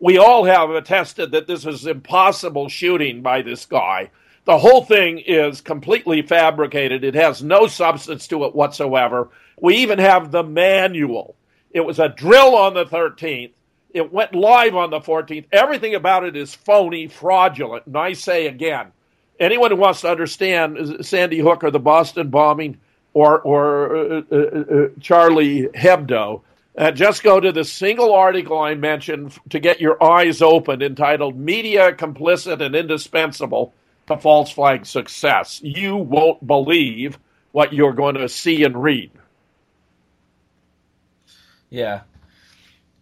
we all have attested that this is impossible shooting by this guy. The whole thing is completely fabricated. It has no substance to it whatsoever. We even have the manual. It was a drill on the thirteenth. It went live on the fourteenth. Everything about it is phony, fraudulent. And I say again, anyone who wants to understand Sandy Hook or the Boston bombing or, or uh, uh, uh, Charlie Hebdo, Uh, just go to the single article I mentioned to get your eyes open, entitled "Media Complicit and Indispensable to False Flag Success." You won't believe what you're going to see and read. Yeah.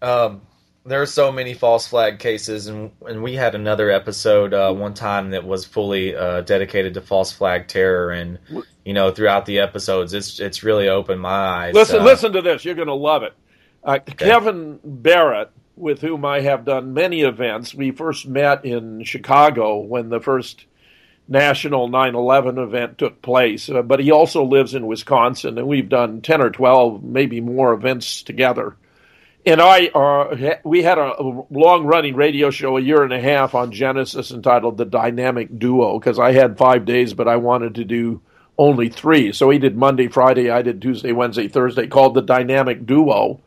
Um, there are so many false flag cases, and and we had another episode uh, one time that was fully uh, dedicated to false flag terror, and you know, throughout the episodes, it's it's really opened my eyes. Listen, uh, listen to this; you're going to love it. Uh, okay. Kevin Barrett, with whom I have done many events, we first met in Chicago when the first national nine eleven event took place. Uh, but he also lives in Wisconsin, and we've done ten or twelve, maybe more events together. And I, uh, we had a long-running radio show a year and a half on Genesis entitled The Dynamic Duo, because I had five days, but I wanted to do only three. So he did Monday, Friday, I did Tuesday, Wednesday, Thursday, called The Dynamic Duo.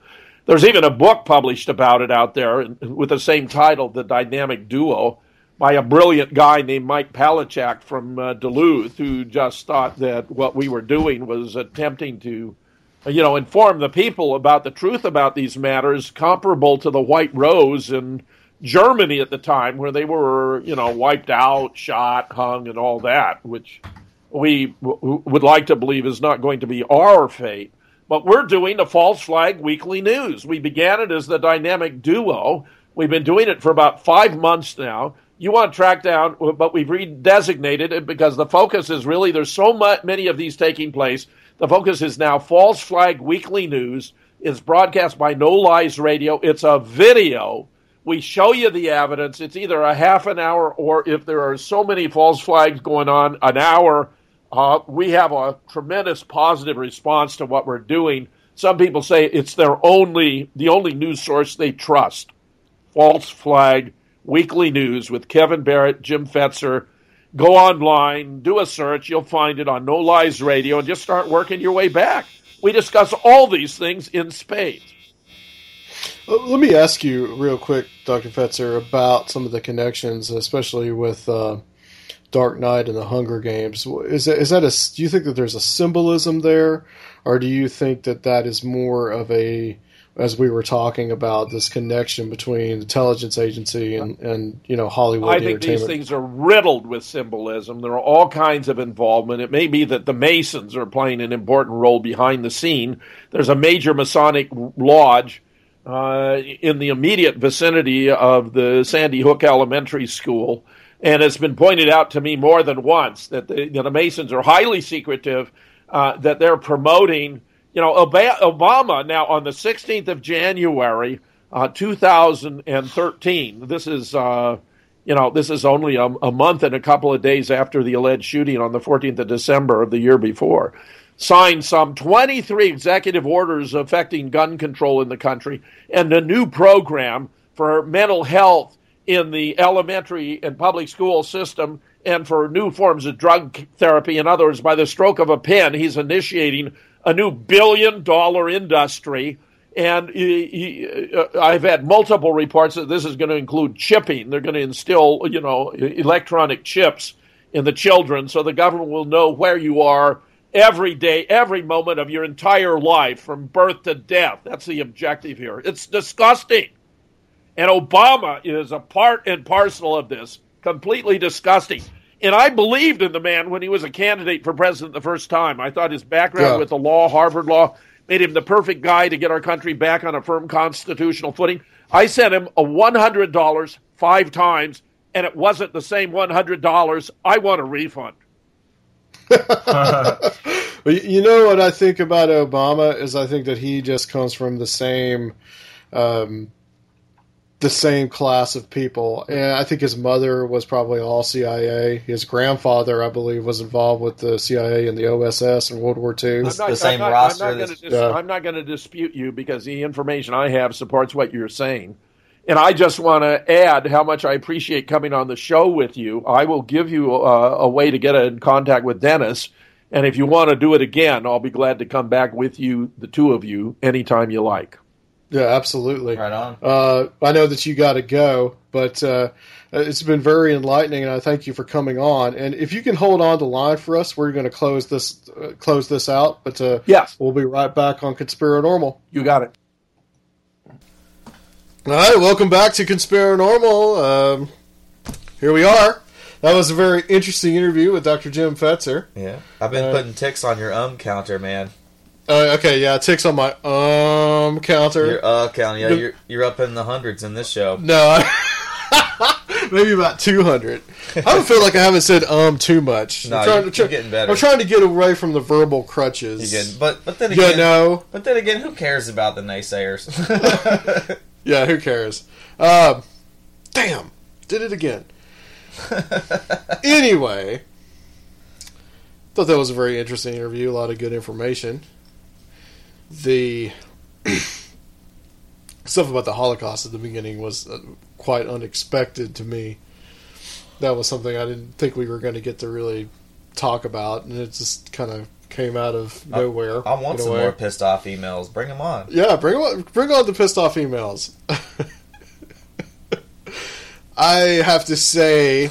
There's even a book published about it out there with the same title, The Dynamic Duo, by a brilliant guy named Mike Palachak from uh, Duluth, who just thought that what we were doing was attempting to, you know, inform the people about the truth about these matters, comparable to the White Rose in Germany at the time, where they were, you know, wiped out, shot, hung, and all that, which we w- would like to believe is not going to be our fate. But we're doing a False Flag Weekly News. We began it as the Dynamic Duo. We've been doing it for about five months now. You want to track down, but we've redesignated it because the focus is really, there's so much, many of these taking place. The focus is now False Flag Weekly News. It's broadcast by No Lies Radio. It's a video. We show you the evidence. It's either a half an hour or, if there are so many false flags going on, an hour. Uh, we have a tremendous positive response to what we're doing. Some people say it's their only, the only news source they trust. False Flag Weekly News with Kevin Barrett, Jim Fetzer. Go online, do a search, you'll find it on No Lies Radio, and just start working your way back. We discuss all these things in spades. Let me ask you real quick, Doctor Fetzer, about some of the connections, especially with uh, Dark Knight and the Hunger Games. Is that, is that a, do you think that there's a symbolism there, or do you think that that is more of a, as we were talking about, this connection between intelligence agency and, and you know, Hollywood I entertainment? I think these things are riddled with symbolism. There are all kinds of involvement. It may be that the Masons are playing an important role behind the scene. There's a major Masonic lodge uh, in the immediate vicinity of the Sandy Hook Elementary School, and it's been pointed out to me more than once that the, you know, the Masons are highly secretive, uh, that they're promoting. You know, Obama, now on the sixteenth of January, uh, two thousand thirteen, this is, uh, you know, this is only a, a month and a couple of days after the alleged shooting on the fourteenth of December of the year before, signed some twenty-three executive orders affecting gun control in the country and a new program for mental health in the elementary and public school system, and for new forms of drug therapy. In other words, by the stroke of a pen, he's initiating a new billion-dollar industry, and he, he, uh, I've had multiple reports that this is going to include chipping. They're going to instill, you know, electronic chips in the children, so the government will know where you are every day, every moment of your entire life, from birth to death. That's the objective here. It's disgusting, and Obama is a part and parcel of this. Completely disgusting. And I believed in the man when he was a candidate for president the first time. I thought his background yeah. with the law, Harvard Law, made him the perfect guy to get our country back on a firm constitutional footing. I sent him a one hundred dollars five times, and it wasn't the same one hundred dollars. I want a refund. You know what I think about Obama is I think that he just comes from the same um, – the same class of people. And I think his mother was probably all C I A. His grandfather, I believe, was involved with the C I A and the O S S in World War Two. It's the same roster. I'm not going to dispute you because the information I have supports what you're saying. And I just want to add how much I appreciate coming on the show with you. I will give you a, a way to get in contact with Dennis. And if you want to do it again, I'll be glad to come back with you, the two of you, anytime you like. Yeah, absolutely. Right on. Uh, I know that you got to go, but uh, it's been very enlightening, and I thank you for coming on. And if you can hold on the line for us, we're going to close this uh, close this out. But uh, yes, we'll be right back on Conspiranormal. You got it. All right, welcome back to Conspiranormal. Um, here we are. That was a very interesting interview with Doctor Jim Fetzer. Yeah, I've been uh, putting ticks on your um counter, man. Uh, okay, yeah, ticks on my um counter. Your uh counter, yeah, you're you're up in the hundreds in this show. No, I, maybe about two hundred. I don't feel like I haven't said um too much. No, I'm trying you're, to, you're getting better. I'm trying to get away from the verbal crutches. You're getting, but but then again, you know, but then again, who cares about the naysayers? Yeah, who cares? Um, damn, did it again. Anyway, thought that was a very interesting interview. A lot of good information. The stuff about the Holocaust at the beginning was quite unexpected to me. That was something I didn't think we were going to get to really talk about, and it just kind of came out of nowhere. I, I want some way. More pissed off emails. Bring them on. Yeah, bring on, bring on the pissed off emails. I have to say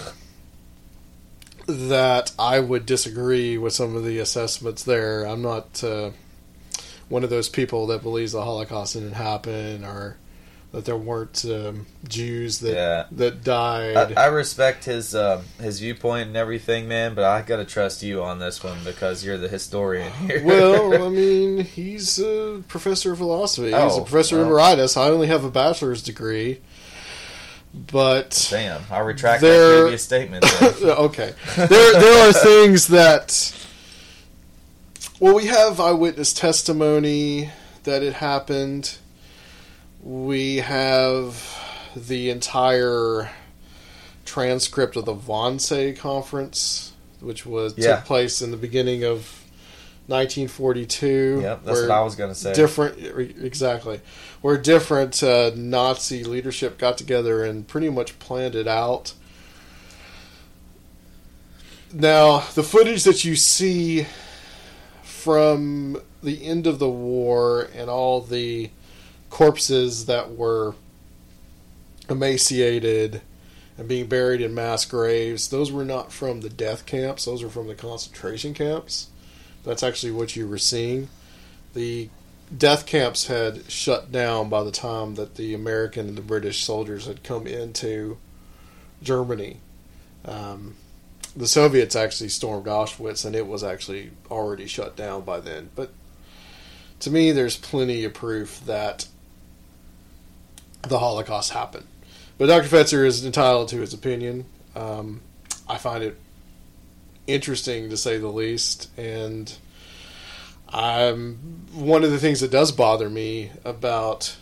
that I would disagree with some of the assessments there. I'm not... Uh, one of those people that believes the Holocaust didn't happen or that there weren't um, Jews that yeah. that died. I, I respect his uh, his viewpoint and everything, man, but I gotta trust you on this one because you're the historian here. Well, I mean, he's a professor of philosophy. Oh, he's a professor well. of emeritus. I only have a bachelor's degree. But... Damn, I retract there... that previous statement. Okay. There, there are things that... Well, we have eyewitness testimony that it happened. We have the entire transcript of the Wannsee Conference, which was yeah. took place in the beginning of nineteen forty-two. Yep, that's what I was going to say. Different, exactly, where different uh, Nazi leadership got together and pretty much planned it out. Now, the footage that you see from the end of the war and all the corpses that were emaciated and being buried in mass graves, those were not from the death camps. Those were from the concentration camps. That's actually what you were seeing. The death camps had shut down by the time that the American and the British soldiers had come into Germany. Um... The Soviets actually stormed Auschwitz, and it was actually already shut down by then. But to me, there's plenty of proof that the Holocaust happened. But Doctor Fetzer is entitled to his opinion. Um, I find it interesting, to say the least. And I'm one of the things that does bother me about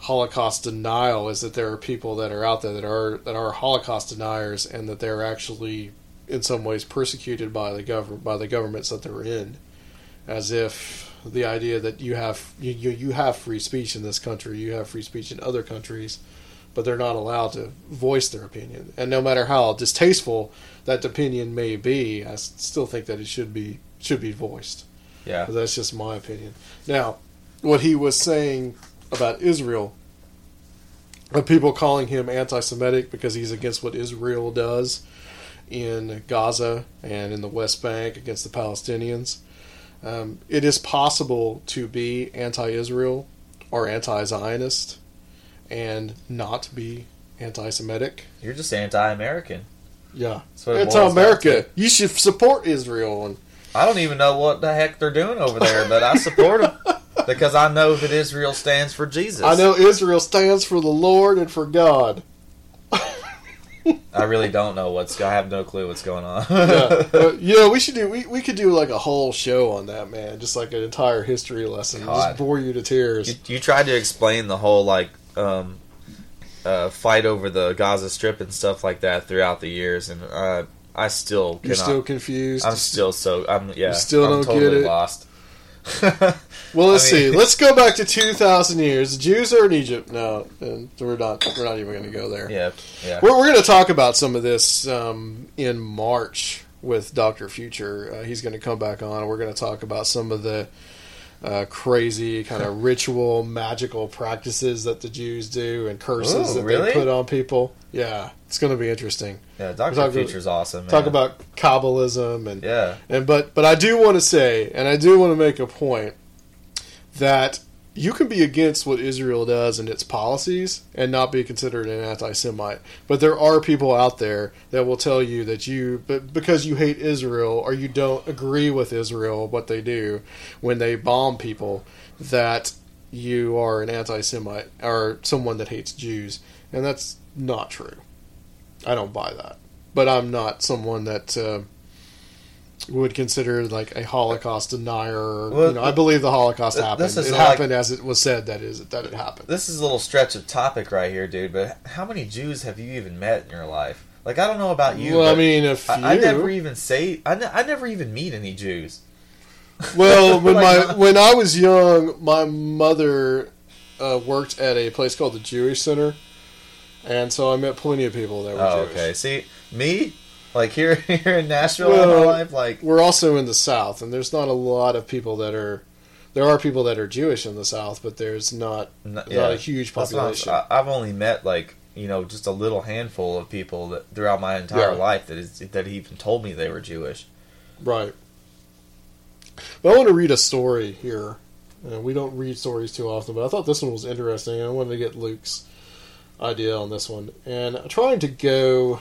Holocaust denial is that there are people that are out there that are that are Holocaust deniers, and that they're actually in some ways persecuted by the government by the governments that they're in, as if the idea that you have you, you you have free speech in this country, you have free speech in other countries, but they're not allowed to voice their opinion. And no matter how distasteful that opinion may be, I still think that it should be should be voiced. Yeah, but that's just my opinion. Now, what he was saying about Israel, of people calling him anti-Semitic because he's against what Israel does in Gaza and in the West Bank against the Palestinians. Um, it is possible to be anti-Israel or anti-Zionist and not be anti-Semitic. You're just anti-American. Yeah. Anti-America. You should support Israel. And I don't even know what the heck they're doing over there, but I support them. Because I know that Israel stands for Jesus. I know Israel stands for the Lord and for God. I really don't know what's... I have no clue what's going on. Yeah. yeah, we should do... We, we could do like a whole show on that, man. Just like an entire history lesson. God. Just bore you to tears. You, you tried to explain the whole, like, um, uh, fight over the Gaza Strip and stuff like that throughout the years. And uh, I still cannot... You're still confused? I'm still so... I'm, yeah, you still I'm don't totally get it. lost. Well, let's I mean, see. Let's go back to two thousand years. The Jews are in Egypt now, and we're not. We're not even going to go there. Yeah, yeah. We're, we're going to talk about some of this um, in March with Doctor Future. Uh, he's going to come back on. And we're going to talk about some of the uh, crazy kind of ritual, magical practices that the Jews do and curses Ooh, that really? they put on people. Yeah, it's going to be interesting. Yeah, Doctor Future's awesome. Man. Talk about Kabbalism and yeah, and but but I do want to say, and I do want to make a point, that you can be against what Israel does and its policies and not be considered an anti-Semite. But there are people out there that will tell you that you, but because you hate Israel or you don't agree with Israel, what they do when they bomb people, that you are an anti-Semite or someone that hates Jews. And that's not true. I don't buy that. But I'm not someone that uh, would consider like a Holocaust denier. Well, you know, I believe the Holocaust happened. It happened like, as it was said that is that it happened. This is a little stretch of topic right here, dude. But how many Jews have you even met in your life? Like, I don't know about you. Well, I mean, a few. I, I never even say. I, n- I never even meet any Jews. Well, when like, my when I was young, my mother uh, worked at a place called the Jewish Center. And so I met plenty of people that were oh, Jewish. Okay. See, me, like here, here in Nashville, well, in my life, like we're also in the South, and there's not a lot of people that are. There are people that are Jewish in the South, but there's not not, yeah, not a huge population. Not, I've only met like you know just a little handful of people that, throughout my entire yeah. life that is, that even told me they were Jewish. Right. But I want to read a story here. Uh, we don't read stories too often, but I thought this one was interesting. I wanted to get Luke's idea on this one, and I'm trying to go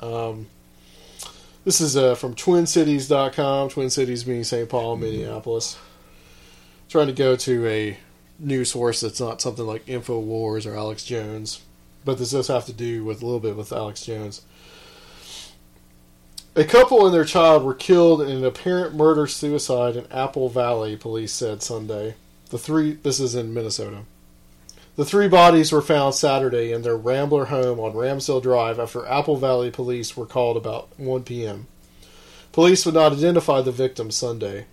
um, this is uh, from twin cities dot com. Twin Cities being Saint Paul, Minneapolis. I'm trying to go to a news source that's not something like InfoWars or Alex Jones, but this does have to do with a little bit with Alex Jones. A couple and their child were killed in an apparent murder-suicide in Apple Valley, police said Sunday. The three this is in Minnesota. The three bodies were found Saturday in their Rambler home on Ramsdale Drive after Apple Valley police were called about one p.m. Police would not identify the victims Sunday.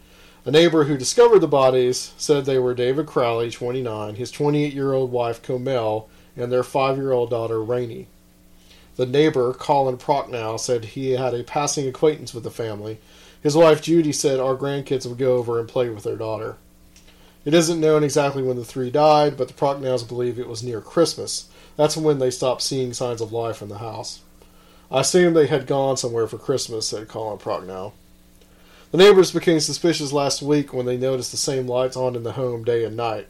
A neighbor who discovered the bodies said they were David Crowley, twenty-nine, his twenty-eight-year-old wife, Comel, and their five-year-old daughter, Rainey. The neighbor, Colin Prochnow, said he had a passing acquaintance with the family. His wife, Judy, said our grandkids would go over and play with their daughter. It isn't known exactly when the three died, but the Prochnows believe it was near Christmas. That's when they stopped seeing signs of life in the house. I assume they had gone somewhere for Christmas, said Colin Prochnow. The neighbors became suspicious last week when they noticed the same lights on in the home day and night.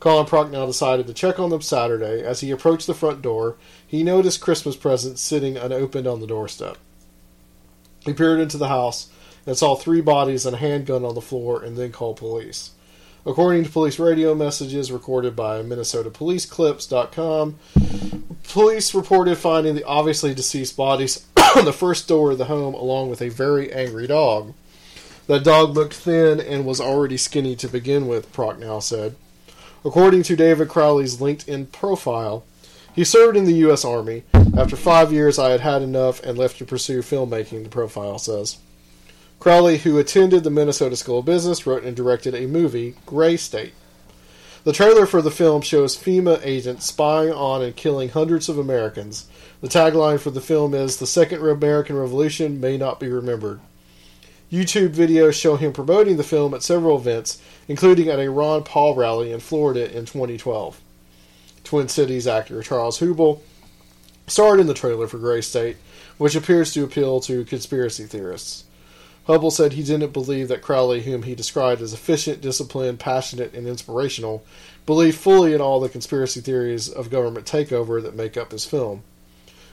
Colin Prochnow decided to check on them Saturday. As he approached the front door, he noticed Christmas presents sitting unopened on the doorstep. He peered into the house and saw three bodies and a handgun on the floor, and then called police. According to police radio messages recorded by Minnesota Police Clips dot com, police reported finding the obviously deceased bodies on the first door of the home along with a very angry dog. That dog looked thin and was already skinny to begin with, Prochnow said. According to David Crowley's LinkedIn profile, he served in the U S Army. After five years, I had had enough and left to pursue filmmaking, the profile says. Crowley, who attended the Minnesota School of Business, wrote and directed a movie, Gray State. The trailer for the film shows FEMA agents spying on and killing hundreds of Americans. The tagline for the film is, "The Second American Revolution May Not Be Remembered." YouTube videos show him promoting the film at several events, including at a Ron Paul rally in Florida in twenty twelve. Twin Cities actor Charles Hubel starred in the trailer for Gray State, which appears to appeal to conspiracy theorists. Hubble said he didn't believe that Crowley, whom he described as efficient, disciplined, passionate, and inspirational, believed fully in all the conspiracy theories of government takeover that make up his film.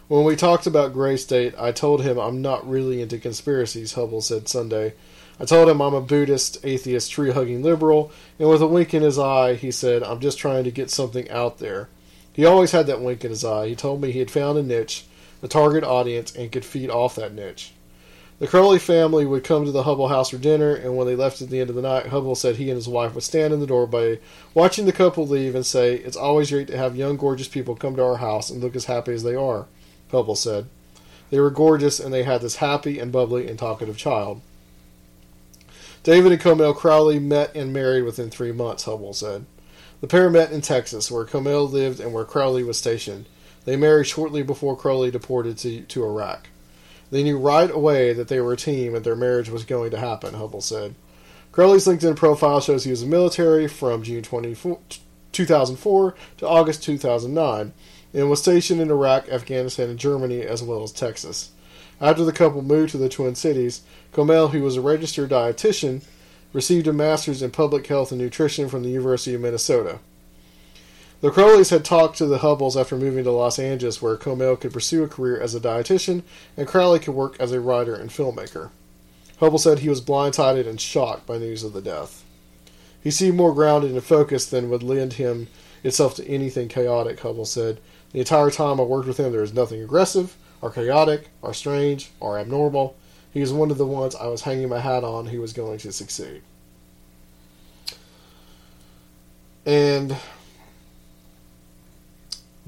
When we talked about Gray State, I told him I'm not really into conspiracies, Hubble said Sunday. I told him I'm a Buddhist, atheist, tree-hugging liberal, and with a wink in his eye, he said, I'm just trying to get something out there. He always had that wink in his eye. He told me he had found a niche, a target audience, and could feed off that niche. The Crowley family would come to the Hubble house for dinner, and when they left at the end of the night, Hubble said he and his wife would stand in the doorway, watching the couple leave, and say, It's always great to have young, gorgeous people come to our house and look as happy as they are, Hubble said. They were gorgeous, and they had this happy and bubbly and talkative child. David and Comel Crowley met and married within three months, Hubble said. The pair met in Texas, where Comel lived and where Crowley was stationed. They married shortly before Crowley deported to, to Iraq. They knew right away that they were a team and their marriage was going to happen, Hubble said. Crowley's LinkedIn profile shows he was in the military from June two thousand four to August two thousand nine and was stationed in Iraq, Afghanistan, and Germany, as well as Texas. After the couple moved to the Twin Cities, Comel, who was a registered dietitian, received a master's in public health and nutrition from the University of Minnesota. The Crowleys had talked to the Hubbles after moving to Los Angeles, where Comell could pursue a career as a dietitian and Crowley could work as a writer and filmmaker. Hubble said he was blindsided and shocked by news of the death. He seemed more grounded and focused than would lend him itself to anything chaotic, Hubble said. The entire time I worked with him, there was nothing aggressive, or chaotic, or strange, or abnormal. He was one of the ones I was hanging my hat on who was going to succeed. And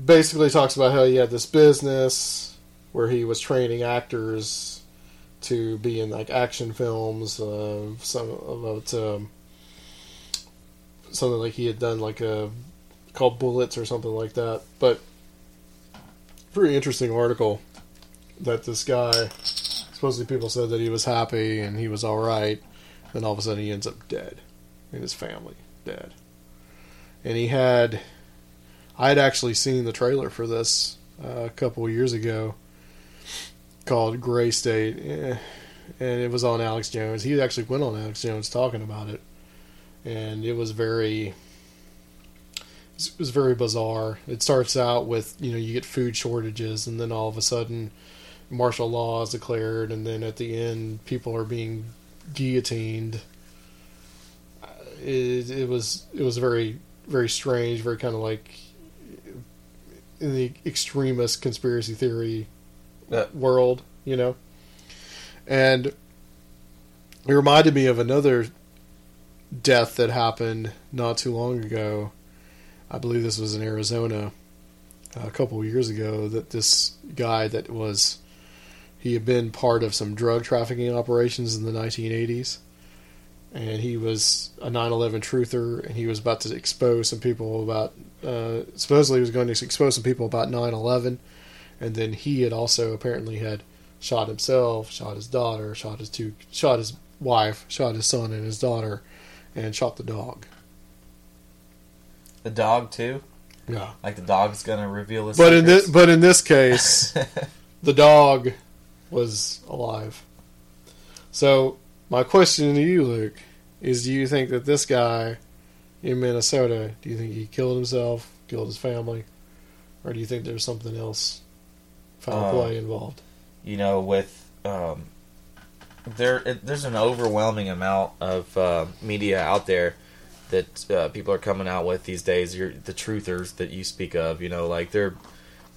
basically talks about how he had this business where he was training actors to be in like action films. Uh, some about um, something like he had done like a called Bullets or something like that. But pretty interesting article that this guy. Supposedly people said that he was happy and he was alright, then all of a sudden he ends up dead. And his family, dead. And he had... I had actually seen the trailer for this uh, a couple of years ago called Gray State. Eh, and it was on Alex Jones. He actually went on Alex Jones talking about it. And it was very... It was very bizarre. It starts out with, you know, you get food shortages and then all of a sudden... martial law is declared, and then at the end, people are being guillotined. It, it was it was very very strange, very kind of like in the extremist conspiracy theory yeah. world, you know. And it reminded me of another death that happened not too long ago. I believe this was in Arizona a couple of years ago. That this guy that was. He had been part of some drug trafficking operations in the nineteen eighties. And he was a nine eleven truther, and he was about to expose some people about... Uh, supposedly he was going to expose some people about nine eleven. And then he had also apparently had shot himself, shot his daughter, shot his two, shot his wife, shot his son and his daughter, and shot the dog. The dog, too? Yeah. Like the dog's going to reveal his but in this, But in this case, the dog... was alive. So, my question to you, Luke, is do you think that this guy in Minnesota, do you think he killed himself, killed his family, or do you think there's something else foul uh, play involved? You know, with, um, there, it, there's an overwhelming amount of uh, media out there that uh, people are coming out with these days, You're, the truthers that you speak of, you know, like they're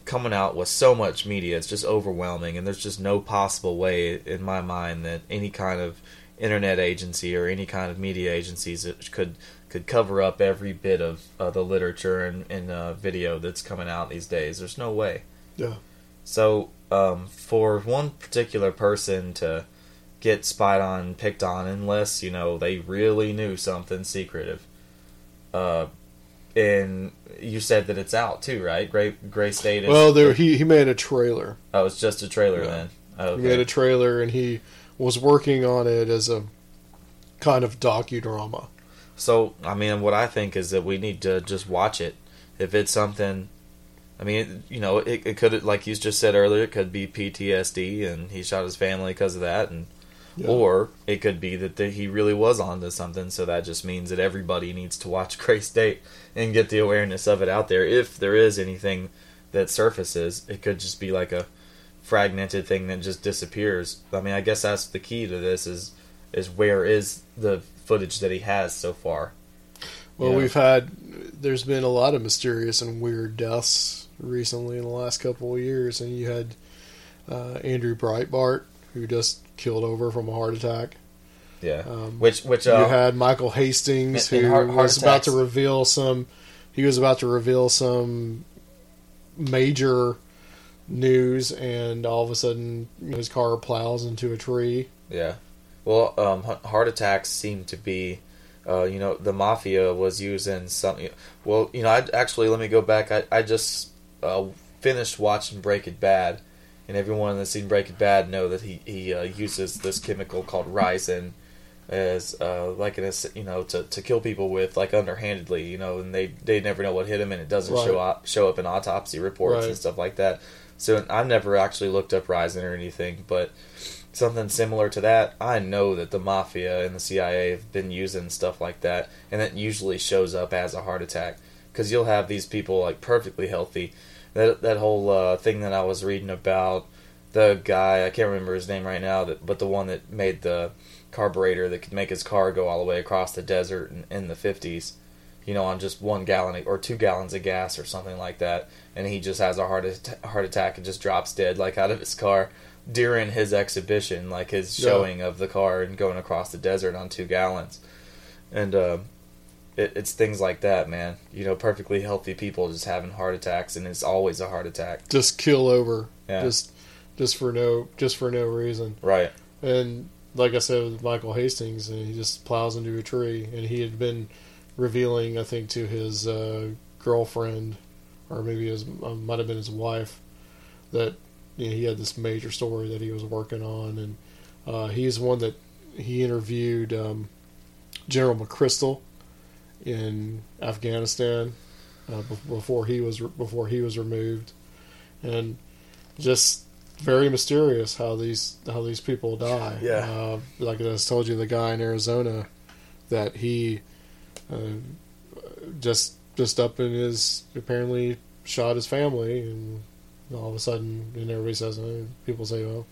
coming out with so much media, it's just overwhelming, and there's just no possible way in my mind that any kind of internet agency or any kind of media agencies could could cover up every bit of uh, the literature and, and uh, video that's coming out these days. There's no way. Yeah. So um, for one particular person to get spied on, picked on, unless, you know, they really knew something secretive, uh, and you said that it's out too, right? Gray, Gray State. Is, well, there he he made a trailer. Oh, it's just a trailer yeah. then. Oh, okay. He made a trailer, and he was working on it as a kind of docudrama. So, I mean, what I think is that we need to just watch it. If it's something, I mean, you know, it, it could, like you just said earlier, it could be P T S D, and he shot his family because of that, and yeah. or it could be that the, he really was onto something. So that just means that everybody needs to watch Gray State and get the awareness of it out there. If there is anything that surfaces, it could just be like a fragmented thing that just disappears. I mean, I guess that's the key to this is is where is the footage that he has so far? Well, you know? We've had, there's been a lot of mysterious and weird deaths recently in the last couple of years. And you had uh, Andrew Breitbart, who just killed over from a heart attack. Yeah, um, which which uh, you had Michael Hastings, who heart, heart was attacks. about to reveal some. He was about to reveal some major news, and all of a sudden, his car plows into a tree. Yeah, well, um, heart attacks seem to be, uh, you know, the mafia was using something. Well, you know, I actually let me go back. I I just uh, finished watching Breaking Bad, and everyone that's seen Breaking Bad know that he he uh, uses this chemical called ricin. As uh, like an you know to, to kill people with, like, underhandedly, you know, and they they never know what hit him, and it doesn't right. show up show up in autopsy reports right. and stuff like that. So I've never actually looked up ricin or anything, but something similar to that. I know that the mafia and the C I A have been using stuff like that, and that usually shows up as a heart attack, because you'll have these people like perfectly healthy. That that whole uh, thing that I was reading about, the guy, I can't remember his name right now, that, but the one that made the carburetor that could make his car go all the way across the desert in, in the fifties, you know, on just one gallon or two gallons of gas or something like that, and he just has a heart, at- heart attack and just drops dead, like, out of his car during his exhibition, like his showing yeah. of the car and going across the desert on two gallons. And uh, it, it's things like that, man. You know, perfectly healthy people just having heart attacks, and it's always a heart attack. Just kill over. Yeah. Just just for no just for no reason. Right. And like I said with Michael Hastings, he just plows into a tree, and he had been revealing, I think, to his uh, girlfriend, or maybe his uh, might have been his wife, that you know, he had this major story that he was working on, and uh, he's one that he interviewed um, General McChrystal in Afghanistan uh, before he was before he was removed, and just very mysterious how these how these people die. Yeah, uh, like I just told you, the guy in Arizona that he uh, just just up in his apparently shot his family and. All of a sudden, and everybody says, people say, well,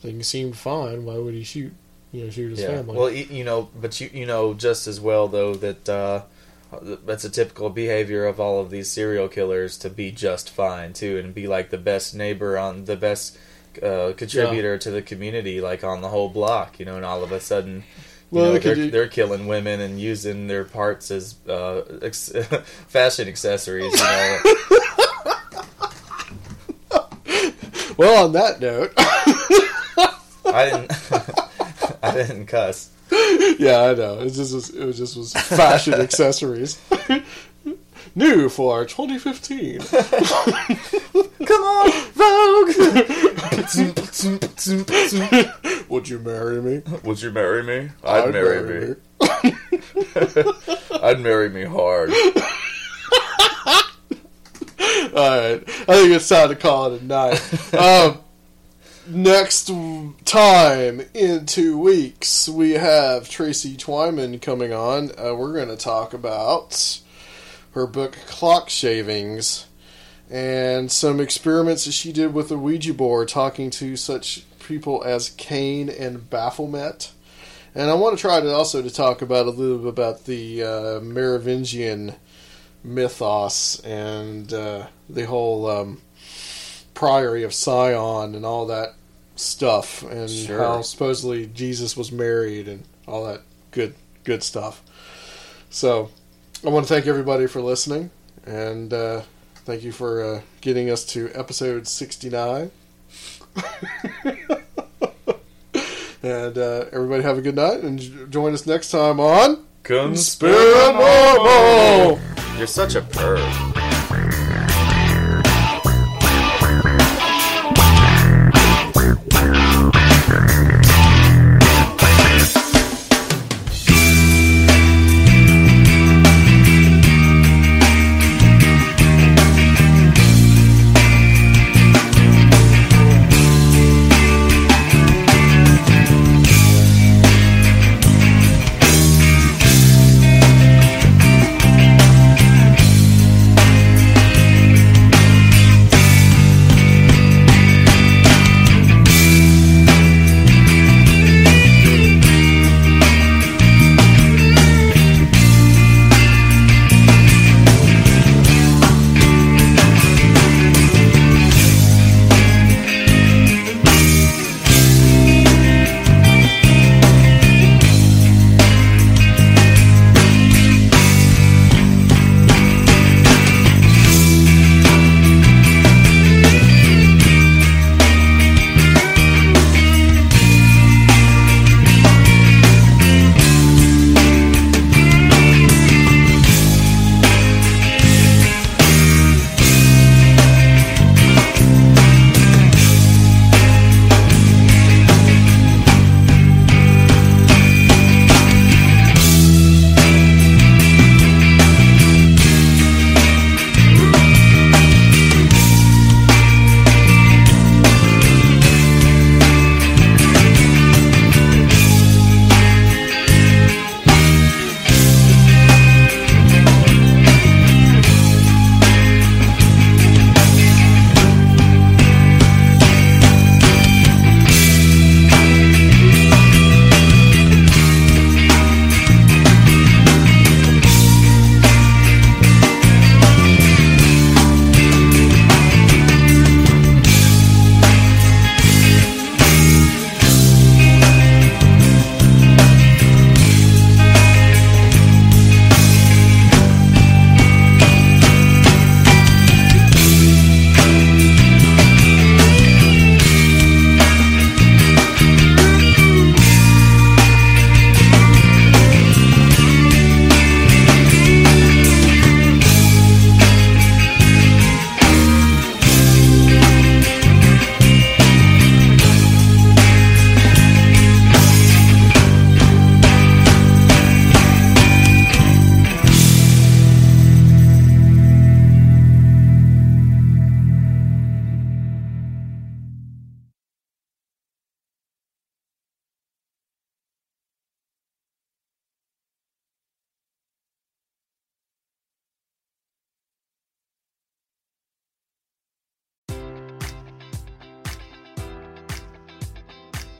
things seemed fine. Why would he shoot, you know, shoot his yeah. family? Well, you know, but you, you know just as well, though, that uh, that's a typical behavior of all of these serial killers, to be just fine, too, and be like the best neighbor on the best uh, contributor yeah. to the community, like on the whole block, you know, and all of a sudden... You well, know, they're, you... they're killing women and using their parts as uh, ex- fashion accessories, you know. Well, on that note, I didn't. I didn't cuss. Yeah, I know. It just was, it was just was fashion accessories, new for twenty fifteen. Come on, Vogue. Would you marry me? Would you marry me? I'd, I'd marry, marry me. me. I'd marry me hard. Alright, I think it's time to call it a night. Um, next time, in two weeks, we have Tracy Twyman coming on. Uh, we're going to talk about her book, Clock Shavings, and some experiments that she did with the Ouija board, talking to such people as Cain and Baphomet. And I want to try to also to talk about a little bit about the uh, Merovingian mythos and uh, the whole um, Priory of Sion and all that stuff, and sure. how supposedly Jesus was married and all that good good stuff. So I want to thank everybody for listening, and uh, thank you for uh, getting us to episode sixty-nine. And uh, everybody have a good night, and join us next time on Conspiranormal. You're such a perv.